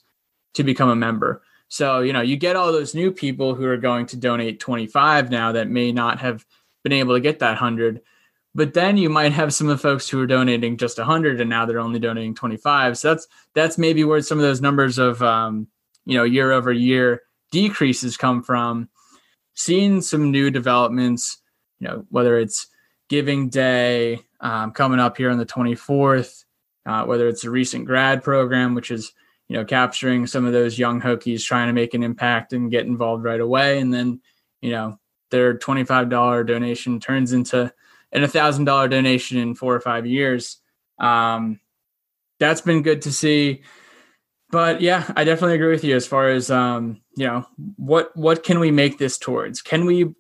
to become a member. So, you know, you get all those new people who are going to donate $25 now that may not have been able to get that $100, but then you might have some of the folks who are donating just $100 and now they're only donating $25. So that's maybe where some of those numbers of, you know, year over year decreases come from. Seeing some new developments, you know, whether it's Giving Day coming up here on the 24th, whether it's a recent grad program, which is, you know, capturing some of those young Hokies trying to make an impact and get involved right away. And then, you know, their $25 donation turns into an $1,000 donation in 4 or 5 years. That's been good to see. But yeah, I definitely agree with you as far as, you know, what can we make this towards? Can we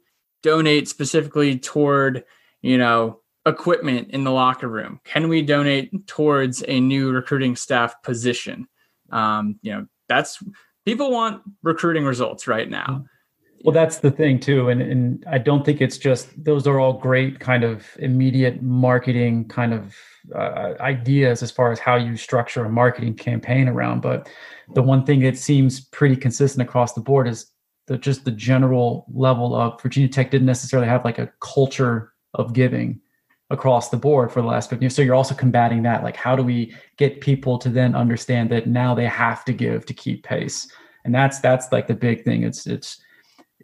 donate specifically toward, you know, equipment in the locker room? Can we donate towards a new recruiting staff position? You know, that's, people want recruiting results right now. Well, that's the thing too. And I don't think it's just, those are all great kind of immediate marketing kind of ideas as far as how you structure a marketing campaign around. But the one thing that seems pretty consistent across the board is just the general level of, Virginia Tech didn't necessarily have like a culture of giving across the board for the last 15 years. So you're also combating that. Like, how do we get people to then understand that now they have to give to keep pace? And that's like the big thing. It's,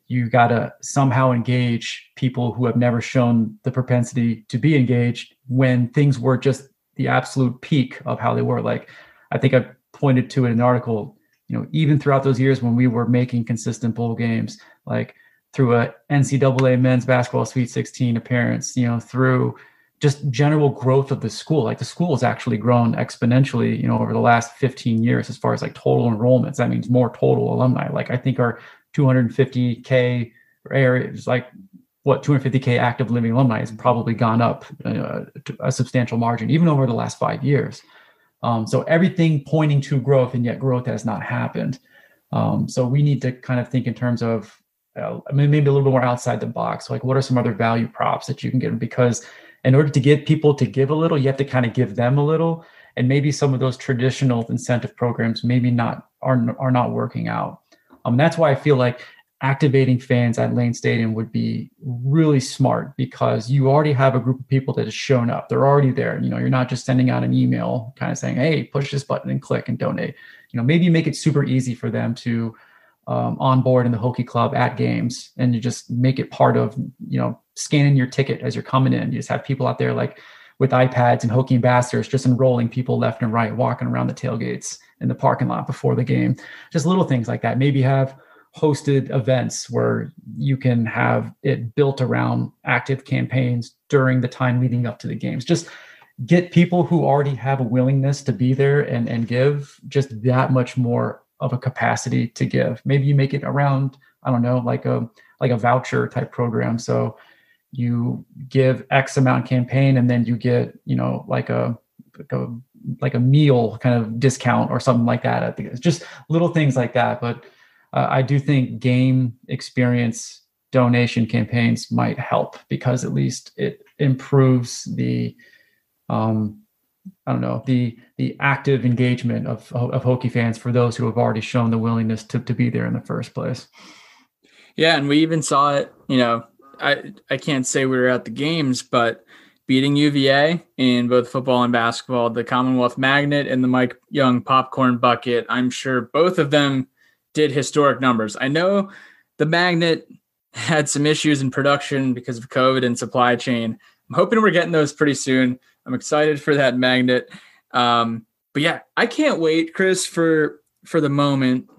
you got to somehow engage people who have never shown the propensity to be engaged when things were just the absolute peak of how they were. Like, I think I pointed to it in an article, you know, even throughout those years when we were making consistent bowl games, like through a NCAA men's basketball Sweet 16 appearance, you know, through just general growth of the school. Like, the school has actually grown exponentially, you know, over the last 15 years, as far as like total enrollments. That means more total alumni. Like, I think our 250K area is like, what, 250K active living alumni has probably gone up to a substantial margin, even over the last 5 years. So everything pointing to growth, and yet growth has not happened. So we need to kind of think in terms of, I mean, maybe a little bit more outside the box. Like, what are some other value props that you can get? Because in order to get people to give a little, you have to kind of give them a little. And maybe some of those traditional incentive programs maybe are not working out. That's why I feel like activating fans at Lane Stadium would be really smart, because you already have a group of people that has shown up. They're already there. You know, you're not just sending out an email kind of saying, hey, push this button and click and donate. You know, maybe you make it super easy for them to onboard in the Hokie Club at games, and you just make it part of, you know, scanning your ticket as you're coming in. You just have people out there like with iPads and Hokie ambassadors just enrolling people left and right, walking around the tailgates in the parking lot before the game. Just little things like that. Maybe have hosted events where you can have it built around active campaigns during the time leading up to the games. Just get people who already have a willingness to be there and give just that much more of a capacity to give. Maybe you make it around, I don't know, like a voucher type program. So you give X amount campaign, and then you get, you know, like a meal kind of discount or something like that. I think it's just little things like that. But I do think game experience donation campaigns might help, because at least it improves the, the active engagement of Hokie fans for those who have already shown the willingness to be there in the first place. Yeah. And we even saw it, you know, I can't say we were at the games, but beating UVA in both football and basketball, the Commonwealth Magnet and the Mike Young popcorn bucket, I'm sure both of them did historic numbers. I know the Magnet had some issues in production because of COVID and supply chain. I'm hoping we're getting those pretty soon. I'm excited for that Magnet. But yeah, I can't wait, Chris, for the moment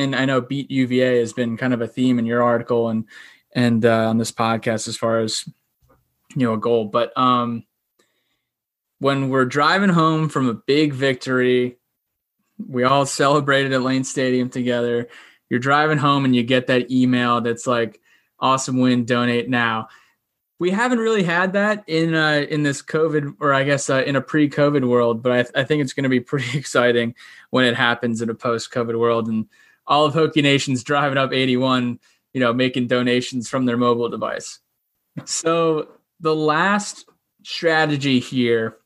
and I know beat UVA has been kind of a theme in your article and on this podcast as far as, you know, a goal. But when we're driving home from a big victory, we all celebrated at Lane Stadium together. You're driving home and you get that email that's like, awesome win, donate now. We haven't really had that in this COVID, or I guess in a pre-COVID world, but I think it's going to be pretty exciting when it happens in a post-COVID world and all of Hokie Nation's driving up 81, you know, making donations from their mobile device. So the last strategy here,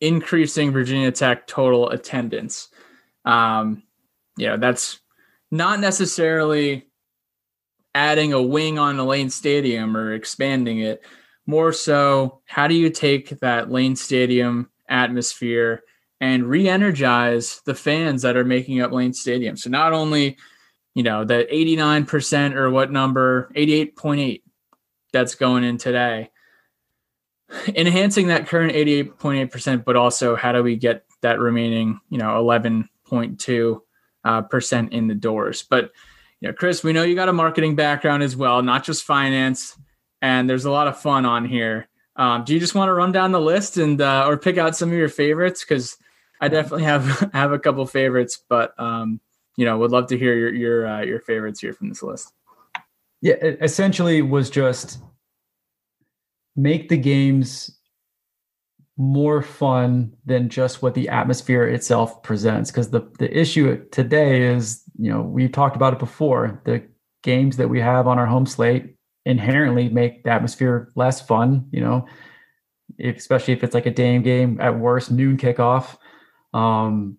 increasing Virginia Tech total attendance. That's not necessarily adding a wing on the Lane Stadium or expanding it, more so how do you take that Lane Stadium atmosphere and re-energize the fans that are making up Lane Stadium? So not only, you know, that 89% or what number, 88.8 that's going in today, enhancing that current 88.8%, but also how do we get that remaining, you know, 11.2% in the doors? But yeah, Chris, we know you got a marketing background as well, not just finance, and there's a lot of fun on here. Do you just want to run down the list and or pick out some of your favorites? Because I definitely have a couple favorites, but would love to hear your favorites here from this list. Yeah, it essentially was just make the games more fun than just what the atmosphere itself presents. Because the issue today is, you know, we've talked about it before, the games that we have on our home slate inherently make the atmosphere less fun, you know, especially if it's like a Dame game at worst, noon kickoff. And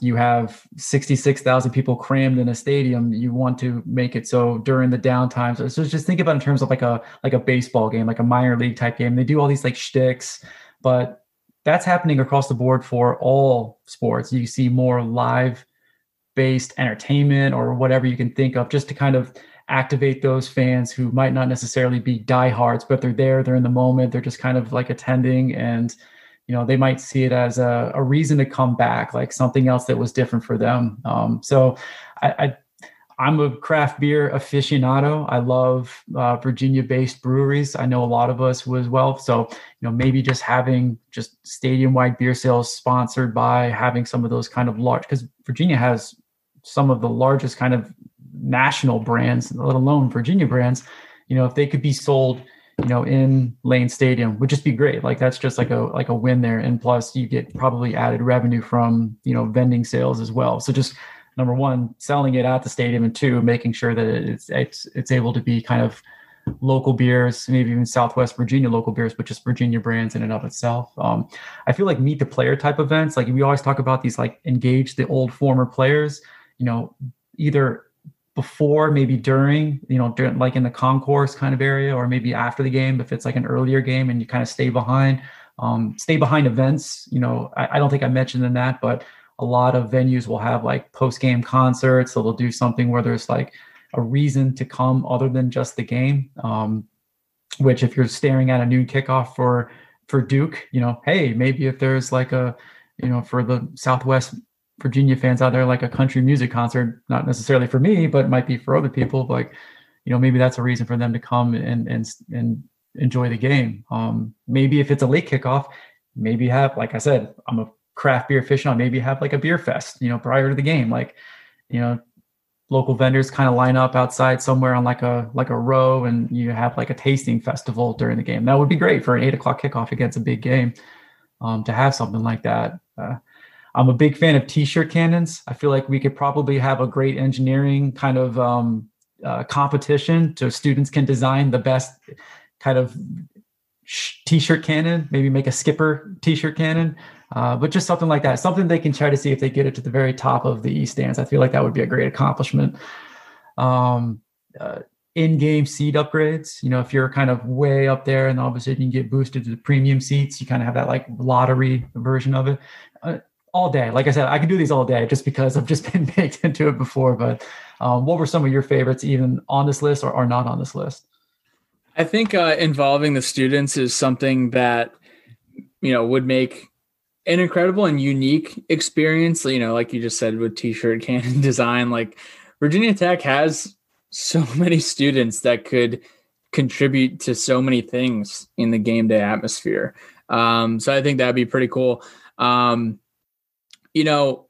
you have 66,000 people crammed in a stadium. You want to make it so during the downtime. So just think about it in terms of like a baseball game, like a minor league type game. They do all these like shticks, but that's happening across the board for all sports. You see more live based entertainment or whatever you can think of just to kind of activate those fans who might not necessarily be diehards, but they're there, they're in the moment, they're just kind of like attending, and, you know, they might see it as a reason to come back, like something else that was different for them. So I'm a craft beer aficionado. I love Virginia-based breweries. I know a lot of us as well. So, you know, maybe just having just stadium-wide beer sales sponsored by having some of those kind of large, because Virginia has some of the largest kind of national brands, let alone Virginia brands. You know, if they could be sold, you know, in Lane Stadium, would just be great. Like that's just like a win there. And plus, you get probably added revenue from, you know, vending sales as well. So just, number one, selling it at the stadium, and two, making sure that it's able to be kind of local beers, maybe even Southwest Virginia local beers, but just Virginia brands in and of itself. I feel like meet the player type events. Like we always talk about these, like engage the old former players, you know, either before, maybe during, you know, like in the concourse kind of area, or maybe after the game, if it's like an earlier game and you kind of stay behind events. You know, I don't think I mentioned in that, but a lot of venues will have like post-game concerts. So they'll do something where there's like a reason to come other than just the game, which if you're staring at a noon kickoff for Duke, you know, hey, maybe if there's like a, you know, for the Southwest Virginia fans out there, like a country music concert, not necessarily for me, but it might be for other people. Like, you know, maybe that's a reason for them to come and enjoy the game. Maybe if it's a late kickoff, maybe have, like I said, I'm a craft beer fishing on, maybe have like a beer fest, you know, prior to the game, like, you know, local vendors kind of line up outside somewhere on like a row, and you have like a tasting festival during the game. That would be great for an 8:00 kickoff against a big game, to have something like that. I'm a big fan of t-shirt cannons. I feel like we could probably have a great engineering kind of competition, so students can design the best kind of t-shirt cannon, maybe make a skipper t-shirt cannon, but just something like that, something they can try to see if they get it to the very top of the e-stands. I feel like that would be a great accomplishment. In-game seat upgrades, you know, if you're kind of way up there and obviously you can get boosted to the premium seats, you kind of have that like lottery version of it. All day. Like I said, I could do these all day just because I've just been baked into it before, but what were some of your favorites even on this list or not on this list? I think involving the students is something that, you know, would make an incredible and unique experience. You know, like you just said, with t-shirt cannon design, like Virginia Tech has so many students that could contribute to so many things in the game day atmosphere. So I think that'd be pretty cool. You know,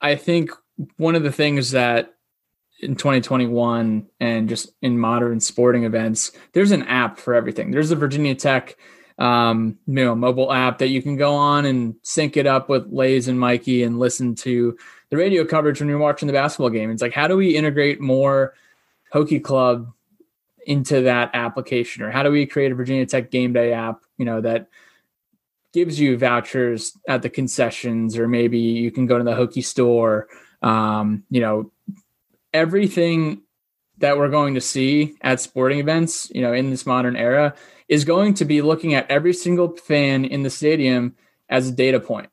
I think one of the things that in 2021 and just in modern sporting events, there's an app for everything. There's a Virginia Tech, you know, mobile app that you can go on and sync it up with Lays and Mikey and listen to the radio coverage when you're watching the basketball game. It's like, how do we integrate more Hokie Club into that application, or how do we create a Virginia Tech game day app, you know, that gives you vouchers at the concessions, or maybe you can go to the Hokie store. You know, everything that we're going to see at sporting events, you know, in this modern era is going to be looking at every single fan in the stadium as a data point.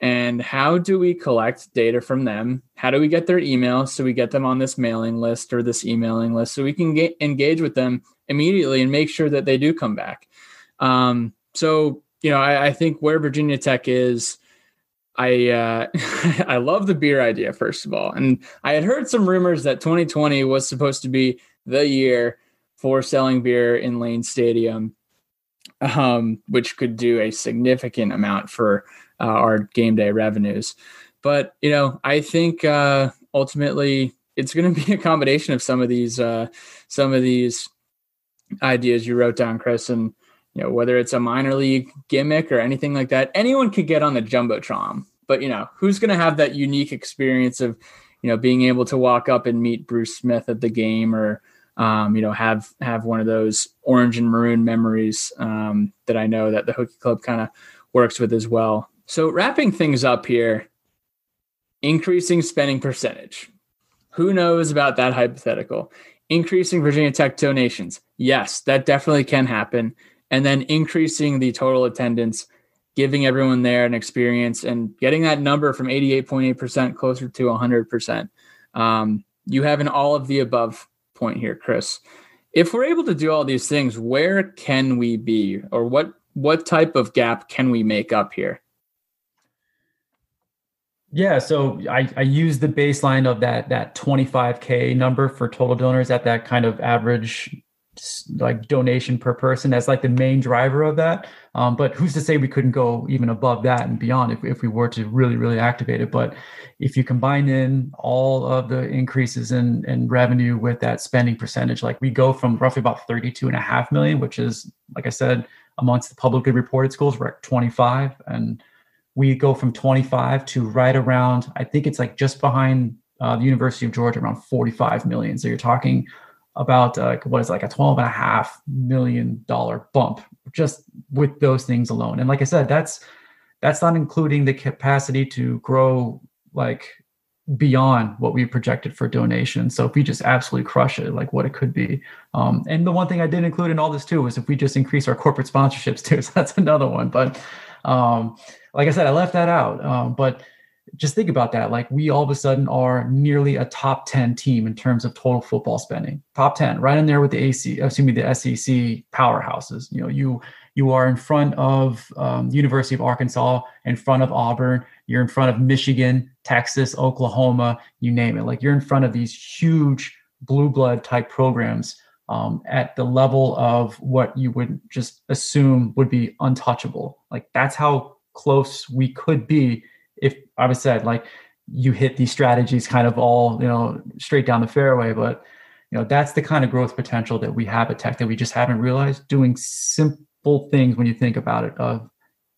And how do we collect data from them? How do we get their email so we get them on this mailing list or this emailing list so we can get, engage with them immediately and make sure that they do come back? So, you know, I think where Virginia Tech is, I love the beer idea, first of all. And I had heard some rumors that 2020 was supposed to be the year for selling beer in Lane Stadium, which could do a significant amount for our game day revenues. But, you know, I think ultimately it's going to be a combination of some of these ideas you wrote down, Chris, and, you know, whether it's a minor league gimmick or anything like that, anyone could get on the Jumbotron, but, you know, who's going to have that unique experience of, you know, being able to walk up and meet Bruce Smith at the game, or, you know, have one of those orange and maroon memories that I know that the Hokie Club kind of works with as well. So wrapping things up here, increasing spending percentage. Who knows about that hypothetical? Increasing Virginia Tech donations. Yes, that definitely can happen. And then increasing the total attendance, giving everyone there an experience and getting that number from 88.8% closer to 100%. You have an all of the above point here, Chris. If we're able to do all these things, where can we be, or what type of gap can we make up here? Yeah, so I use the baseline of that 25K number for total donors at that kind of average like donation per person as like the main driver of that. But who's to say we couldn't go even above that and beyond if we were to really, really activate it. But if you combine in all of the increases in revenue with that spending percentage, like we go from roughly about 32.5 million, which is, like I said, amongst the publicly reported schools, we're at 25, and we go from 25 to right around, I think it's like just behind the University of Georgia, around 45 million. So you're talking about what is like a $12.5 million bump just with those things alone. And like I said, that's not including the capacity to grow like beyond what we projected for donations. So if we just absolutely crush it, like what it could be. And the one thing I did include in all this too, was if we just increase our corporate sponsorships too. So that's another one. But like I said, I left that out. But just think about that. Like we all of a sudden are nearly a top 10 team in terms of total football spending, top 10, right in there with the SEC powerhouses. You know, you are in front of University of Arkansas, in front of Auburn, you're in front of Michigan, Texas, Oklahoma, you name it. Like you're in front of these huge blue blood type programs at the level of what you would just assume would be untouchable. Like that's how close we could be if I would said like you hit these strategies kind of all, you know, straight down the fairway. But, you know, that's the kind of growth potential that we have at Tech that we just haven't realized, doing simple things when you think about it, of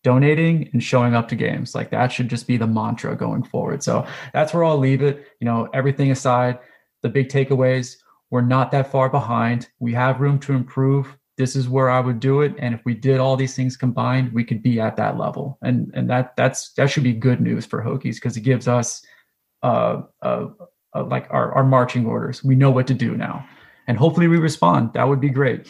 donating and showing up to games. Like that should just be the mantra going forward. So that's where I'll leave it. You know, everything aside, the big takeaways, we're not that far behind. We have room to improve. This is where I would do it. And if we did all these things combined, we could be at that level. And that should be good news for Hokies, because it gives us like our marching orders. We know what to do now, and hopefully we respond. That would be great.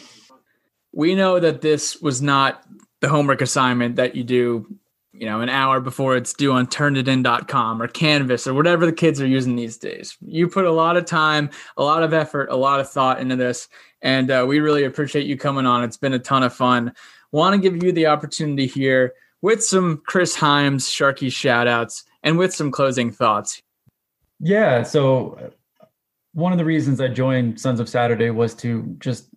We know that this was not the homework assignment that you do, you know, an hour before it's due on turnitin.com or Canvas or whatever the kids are using these days. You put a lot of time, a lot of effort, a lot of thought into this. And we really appreciate you coming on. It's been a ton of fun. Want to give you the opportunity here with some Chris Himes Sharky shout-outs and with some closing thoughts. Yeah, so one of the reasons I joined Sons of Saturday was to just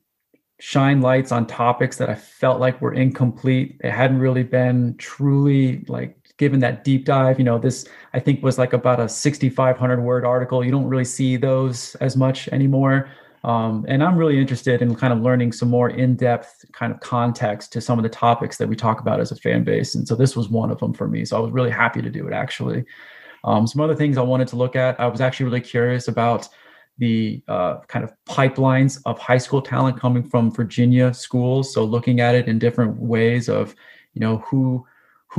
shine lights on topics that I felt like were incomplete. It hadn't really been truly like given that deep dive. You know, this I think was like about a 6,500 word article. You don't really see those as much anymore. And I'm really interested in kind of learning some more in-depth kind of context to some of the topics that we talk about as a fan base. And so this was one of them for me. So I was really happy to do it, actually. Some other things I wanted to look at, I was actually really curious about the kind of pipelines of high school talent coming from Virginia schools. So looking at it in different ways of, you know, who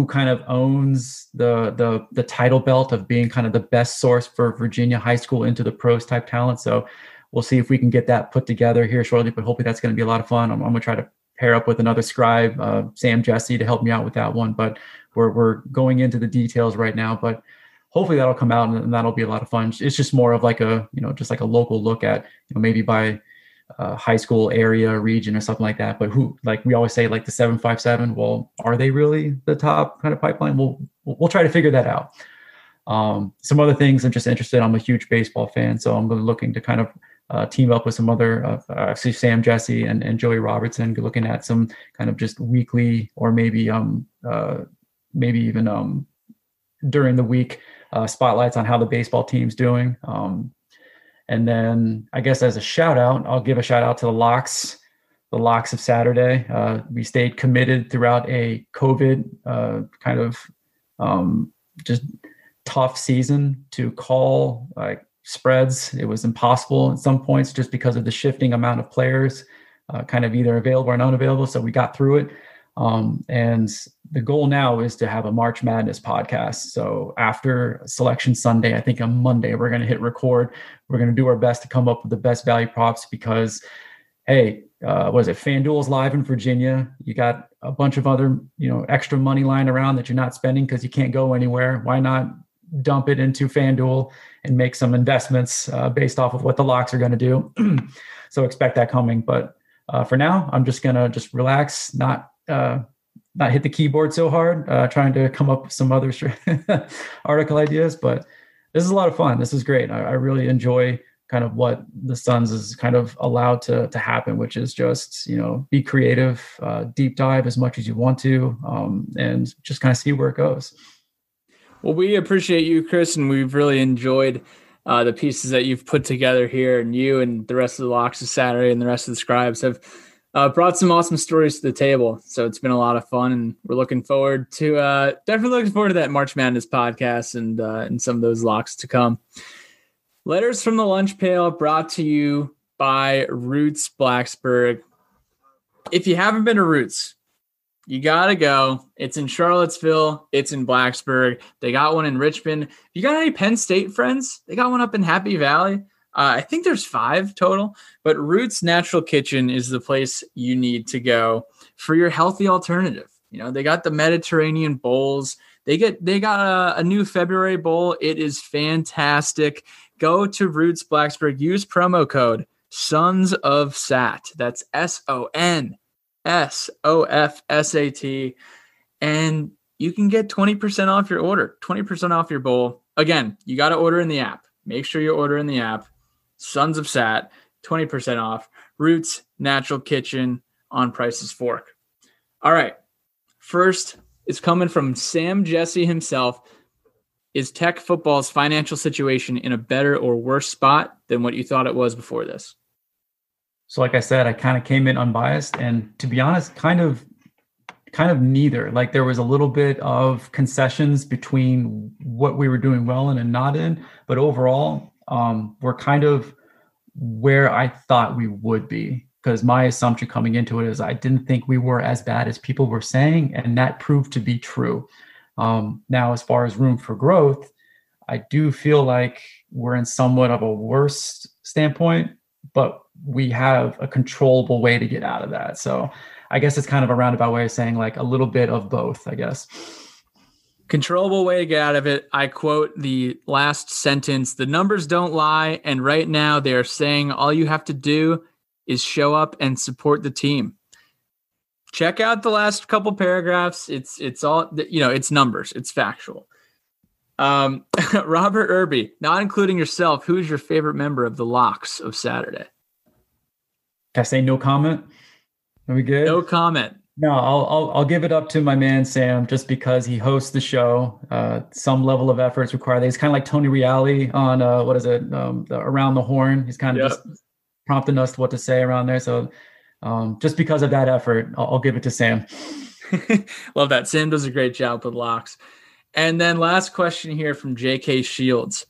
kind of owns the title belt of being kind of the best source for Virginia high school into the pros type talent. So we'll see if we can get that put together here shortly, but hopefully that's going to be a lot of fun. I'm going to try to pair up with another scribe, Sam Jesse, to help me out with that one, but we're going into the details right now, but hopefully that'll come out and that'll be a lot of fun. It's just more of like a, you know, just like a local look at, you know, maybe by high school area, region or something like that. But who, like we always say, like the 757, well, are they really the top kind of pipeline? We'll try to figure that out. Some other things I'm just interested in. I'm a huge baseball fan, so I'm looking to kind of team up with some other, actually Sam Jesse and Joey Robertson, looking at some kind of just weekly or maybe even during the week spotlights on how the baseball team's doing. And then I guess as a shout out, I'll give a shout out to the locks of Saturday. We stayed committed throughout a COVID kind of just tough season to call like spreads. It was impossible at some points just because of the shifting amount of players kind of either available or unavailable. So we got through it. And the goal now is to have a March Madness podcast. So after Selection Sunday, I think on Monday, we're going to hit record. We're going to do our best to come up with the best value props because, hey, FanDuel's live in Virginia. You got a bunch of other, you know, extra money lying around that you're not spending because you can't go anywhere. Why not dump it into FanDuel and make some investments based off of what the locks are going to do? So expect that coming. But for now, I'm just going to just relax, not hit the keyboard so hard, trying to come up with some other article ideas, but this is a lot of fun. This is great. I really enjoy kind of what the Sons is kind of allowed to happen, which is just, you know, be creative, deep dive as much as you want to, and just kind of see where it goes. Well, we appreciate you, Chris, and we've really enjoyed the pieces that you've put together here, and you and the rest of the Locks of Saturday and the rest of the scribes have brought some awesome stories to the table. So it's been a lot of fun, and we're looking forward to that March Madness podcast and some of those locks to come. Letters from the Lunch Pail brought to you by Roots Blacksburg. If you haven't been to Roots, you got to go. It's in Charlottesville. It's in Blacksburg. They got one in Richmond. You got any Penn State friends? They got one up in Happy Valley. I think there's 5 total, but Roots Natural Kitchen is the place you need to go for your healthy alternative. You know, they got the Mediterranean bowls. They got a new February bowl. It is fantastic. Go to Roots Blacksburg. Use promo code Sons of Sat. That's SONSOFSAT, and you can get 20% off your order. 20% off your bowl. Again, you got to order in the app. Make sure you order in the app. Sons of Sat, 20% off. Roots Natural Kitchen on Price's Fork. All right. First, it's coming from Sam Jesse himself. Is Tech football's financial situation in a better or worse spot than what you thought it was before this? So like I said, I kind of came in unbiased, and to be honest, kind of neither. Like there was a little bit of concessions between what we were doing well in and not in, but overall, we're kind of where I thought we would be, because my assumption coming into it is I didn't think we were as bad as people were saying, and that proved to be true. Now, as far as room for growth, I do feel like we're in somewhat of a worse standpoint, but we have a controllable way to get out of that. So I guess it's kind of a roundabout way of saying like a little bit of both, I guess. Controllable way to get out of it. I quote the last sentence, the numbers don't lie. And right now they are saying all you have to do is show up and support the team. Check out the last couple paragraphs. It's all, you know, it's numbers. It's factual. Robert Irby, not including yourself, who is your favorite member of the Locks of Saturday? Can I say no comment? Are we good? No comment. No, I'll give it up to my man, Sam, just because he hosts the show. Some level of efforts required. He's kind of like Tony Reale on, Around the Horn. He's kind of just prompting us what to say around there. So just because of that effort, I'll give it to Sam. Love that. Sam does a great job with Locks. And then last question here from J.K. Shields.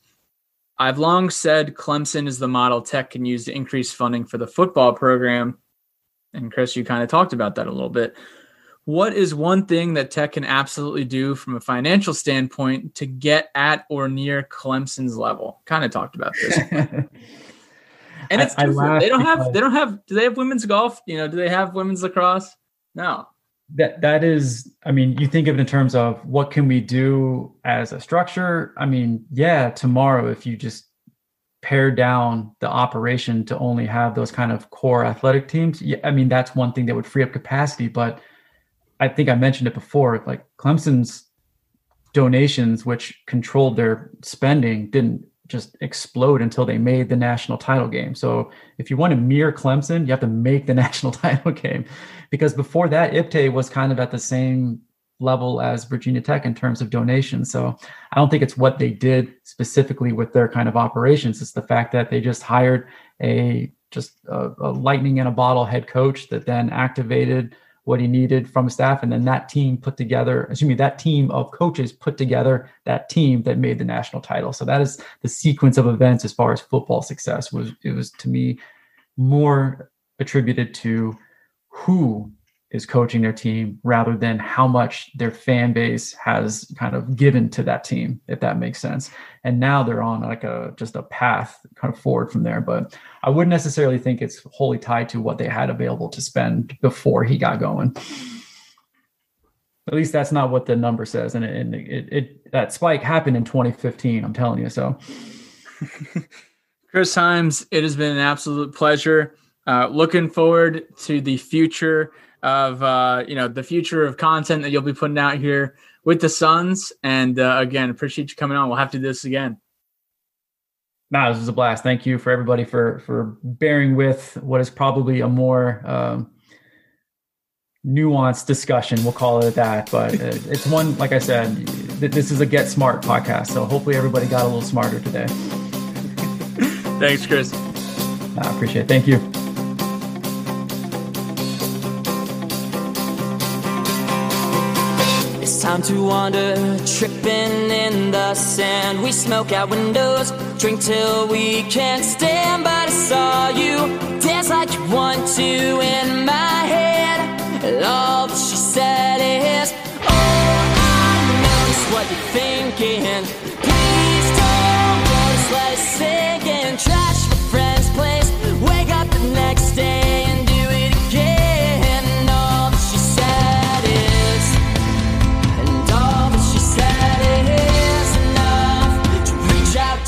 I've long said Clemson is the model Tech can use to increase funding for the football program. And Chris, you kind of talked about that a little bit. What is one thing that Tech can absolutely do from a financial standpoint to get at or near Clemson's level? Kind of talked about this. And it's do they have women's golf? You know, do they have women's lacrosse? No. That is, I mean, you think of it in terms of what can we do as a structure? I mean, yeah, tomorrow, if you just pare down the operation to only have those kind of core athletic teams, yeah, I mean, that's one thing that would free up capacity. But I think I mentioned it before, like Clemson's donations, which controlled their spending, didn't just explode until they made the national title game. So if you want to mirror Clemson, you have to make the national title game, because before that, IPTE was kind of at the same level as Virginia Tech in terms of donations. So I don't think it's what they did specifically with their kind of operations. It's the fact that they just hired a lightning in a bottle head coach that then activated what he needed from staff. And then that team of coaches put together that team that made the national title. So that is the sequence of events as far as football success was. It was, to me, more attributed to who is coaching their team rather than how much their fan base has kind of given to that team, if that makes sense. And now they're on like a path kind of forward from there. But I wouldn't necessarily think it's wholly tied to what they had available to spend before he got going. At least that's not what the number says. And it that spike happened in 2015, I'm telling you. So Chris Himes, it has been an absolute pleasure. Looking forward to the future of the future of content that you'll be putting out here with the Sons, and again, appreciate you coming on. We'll have to do this again. This was a blast. Thank you for everybody for bearing with what is probably a more nuanced discussion, we'll call it that, but it's one, like I said, this is a Get Smart podcast, so hopefully everybody got a little smarter today. Thanks, Chris. I appreciate it. Thank you. Time to wander, tripping in the sand. We smoke out windows, drink till we can't stand. But I saw you dance like you want to in my head. And all that she said is, oh, I know just what you're thinking. Please don't go, just let it sink in. Trash your friend's place, wake up the next day and do it again. And all that she said is,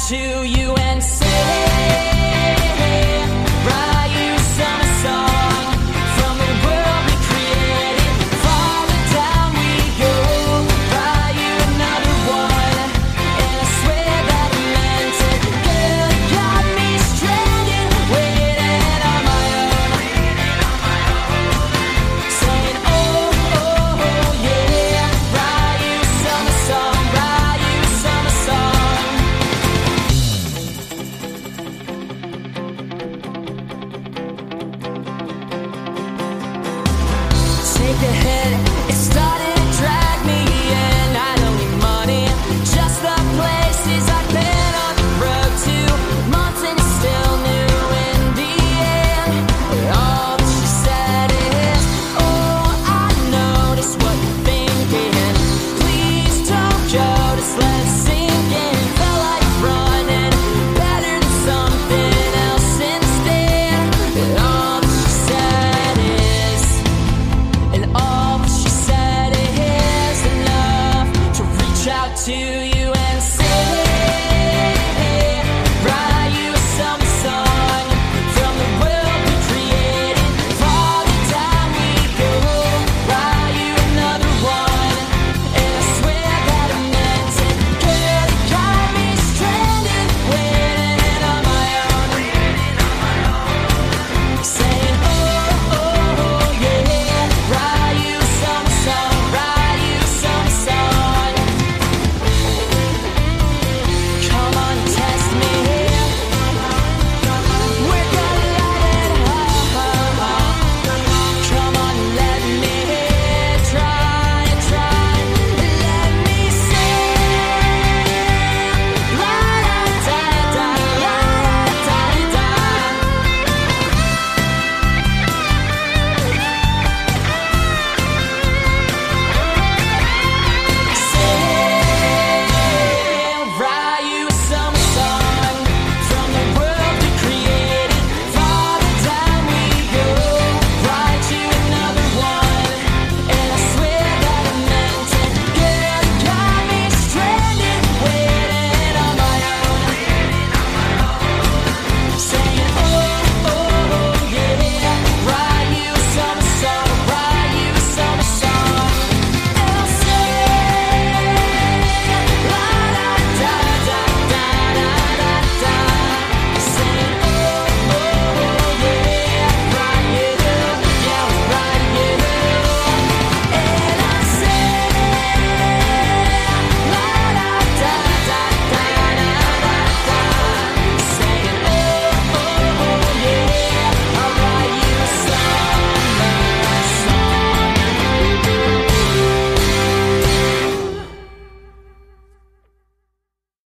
to you and say, write you some song from the world we created. Farther down we go, write you another one. And I swear that I meant it. Girl, you got me stranded, waiting on my own. Singing, oh, oh, oh, yeah. Write you some song, write you some song. Take a hit, it's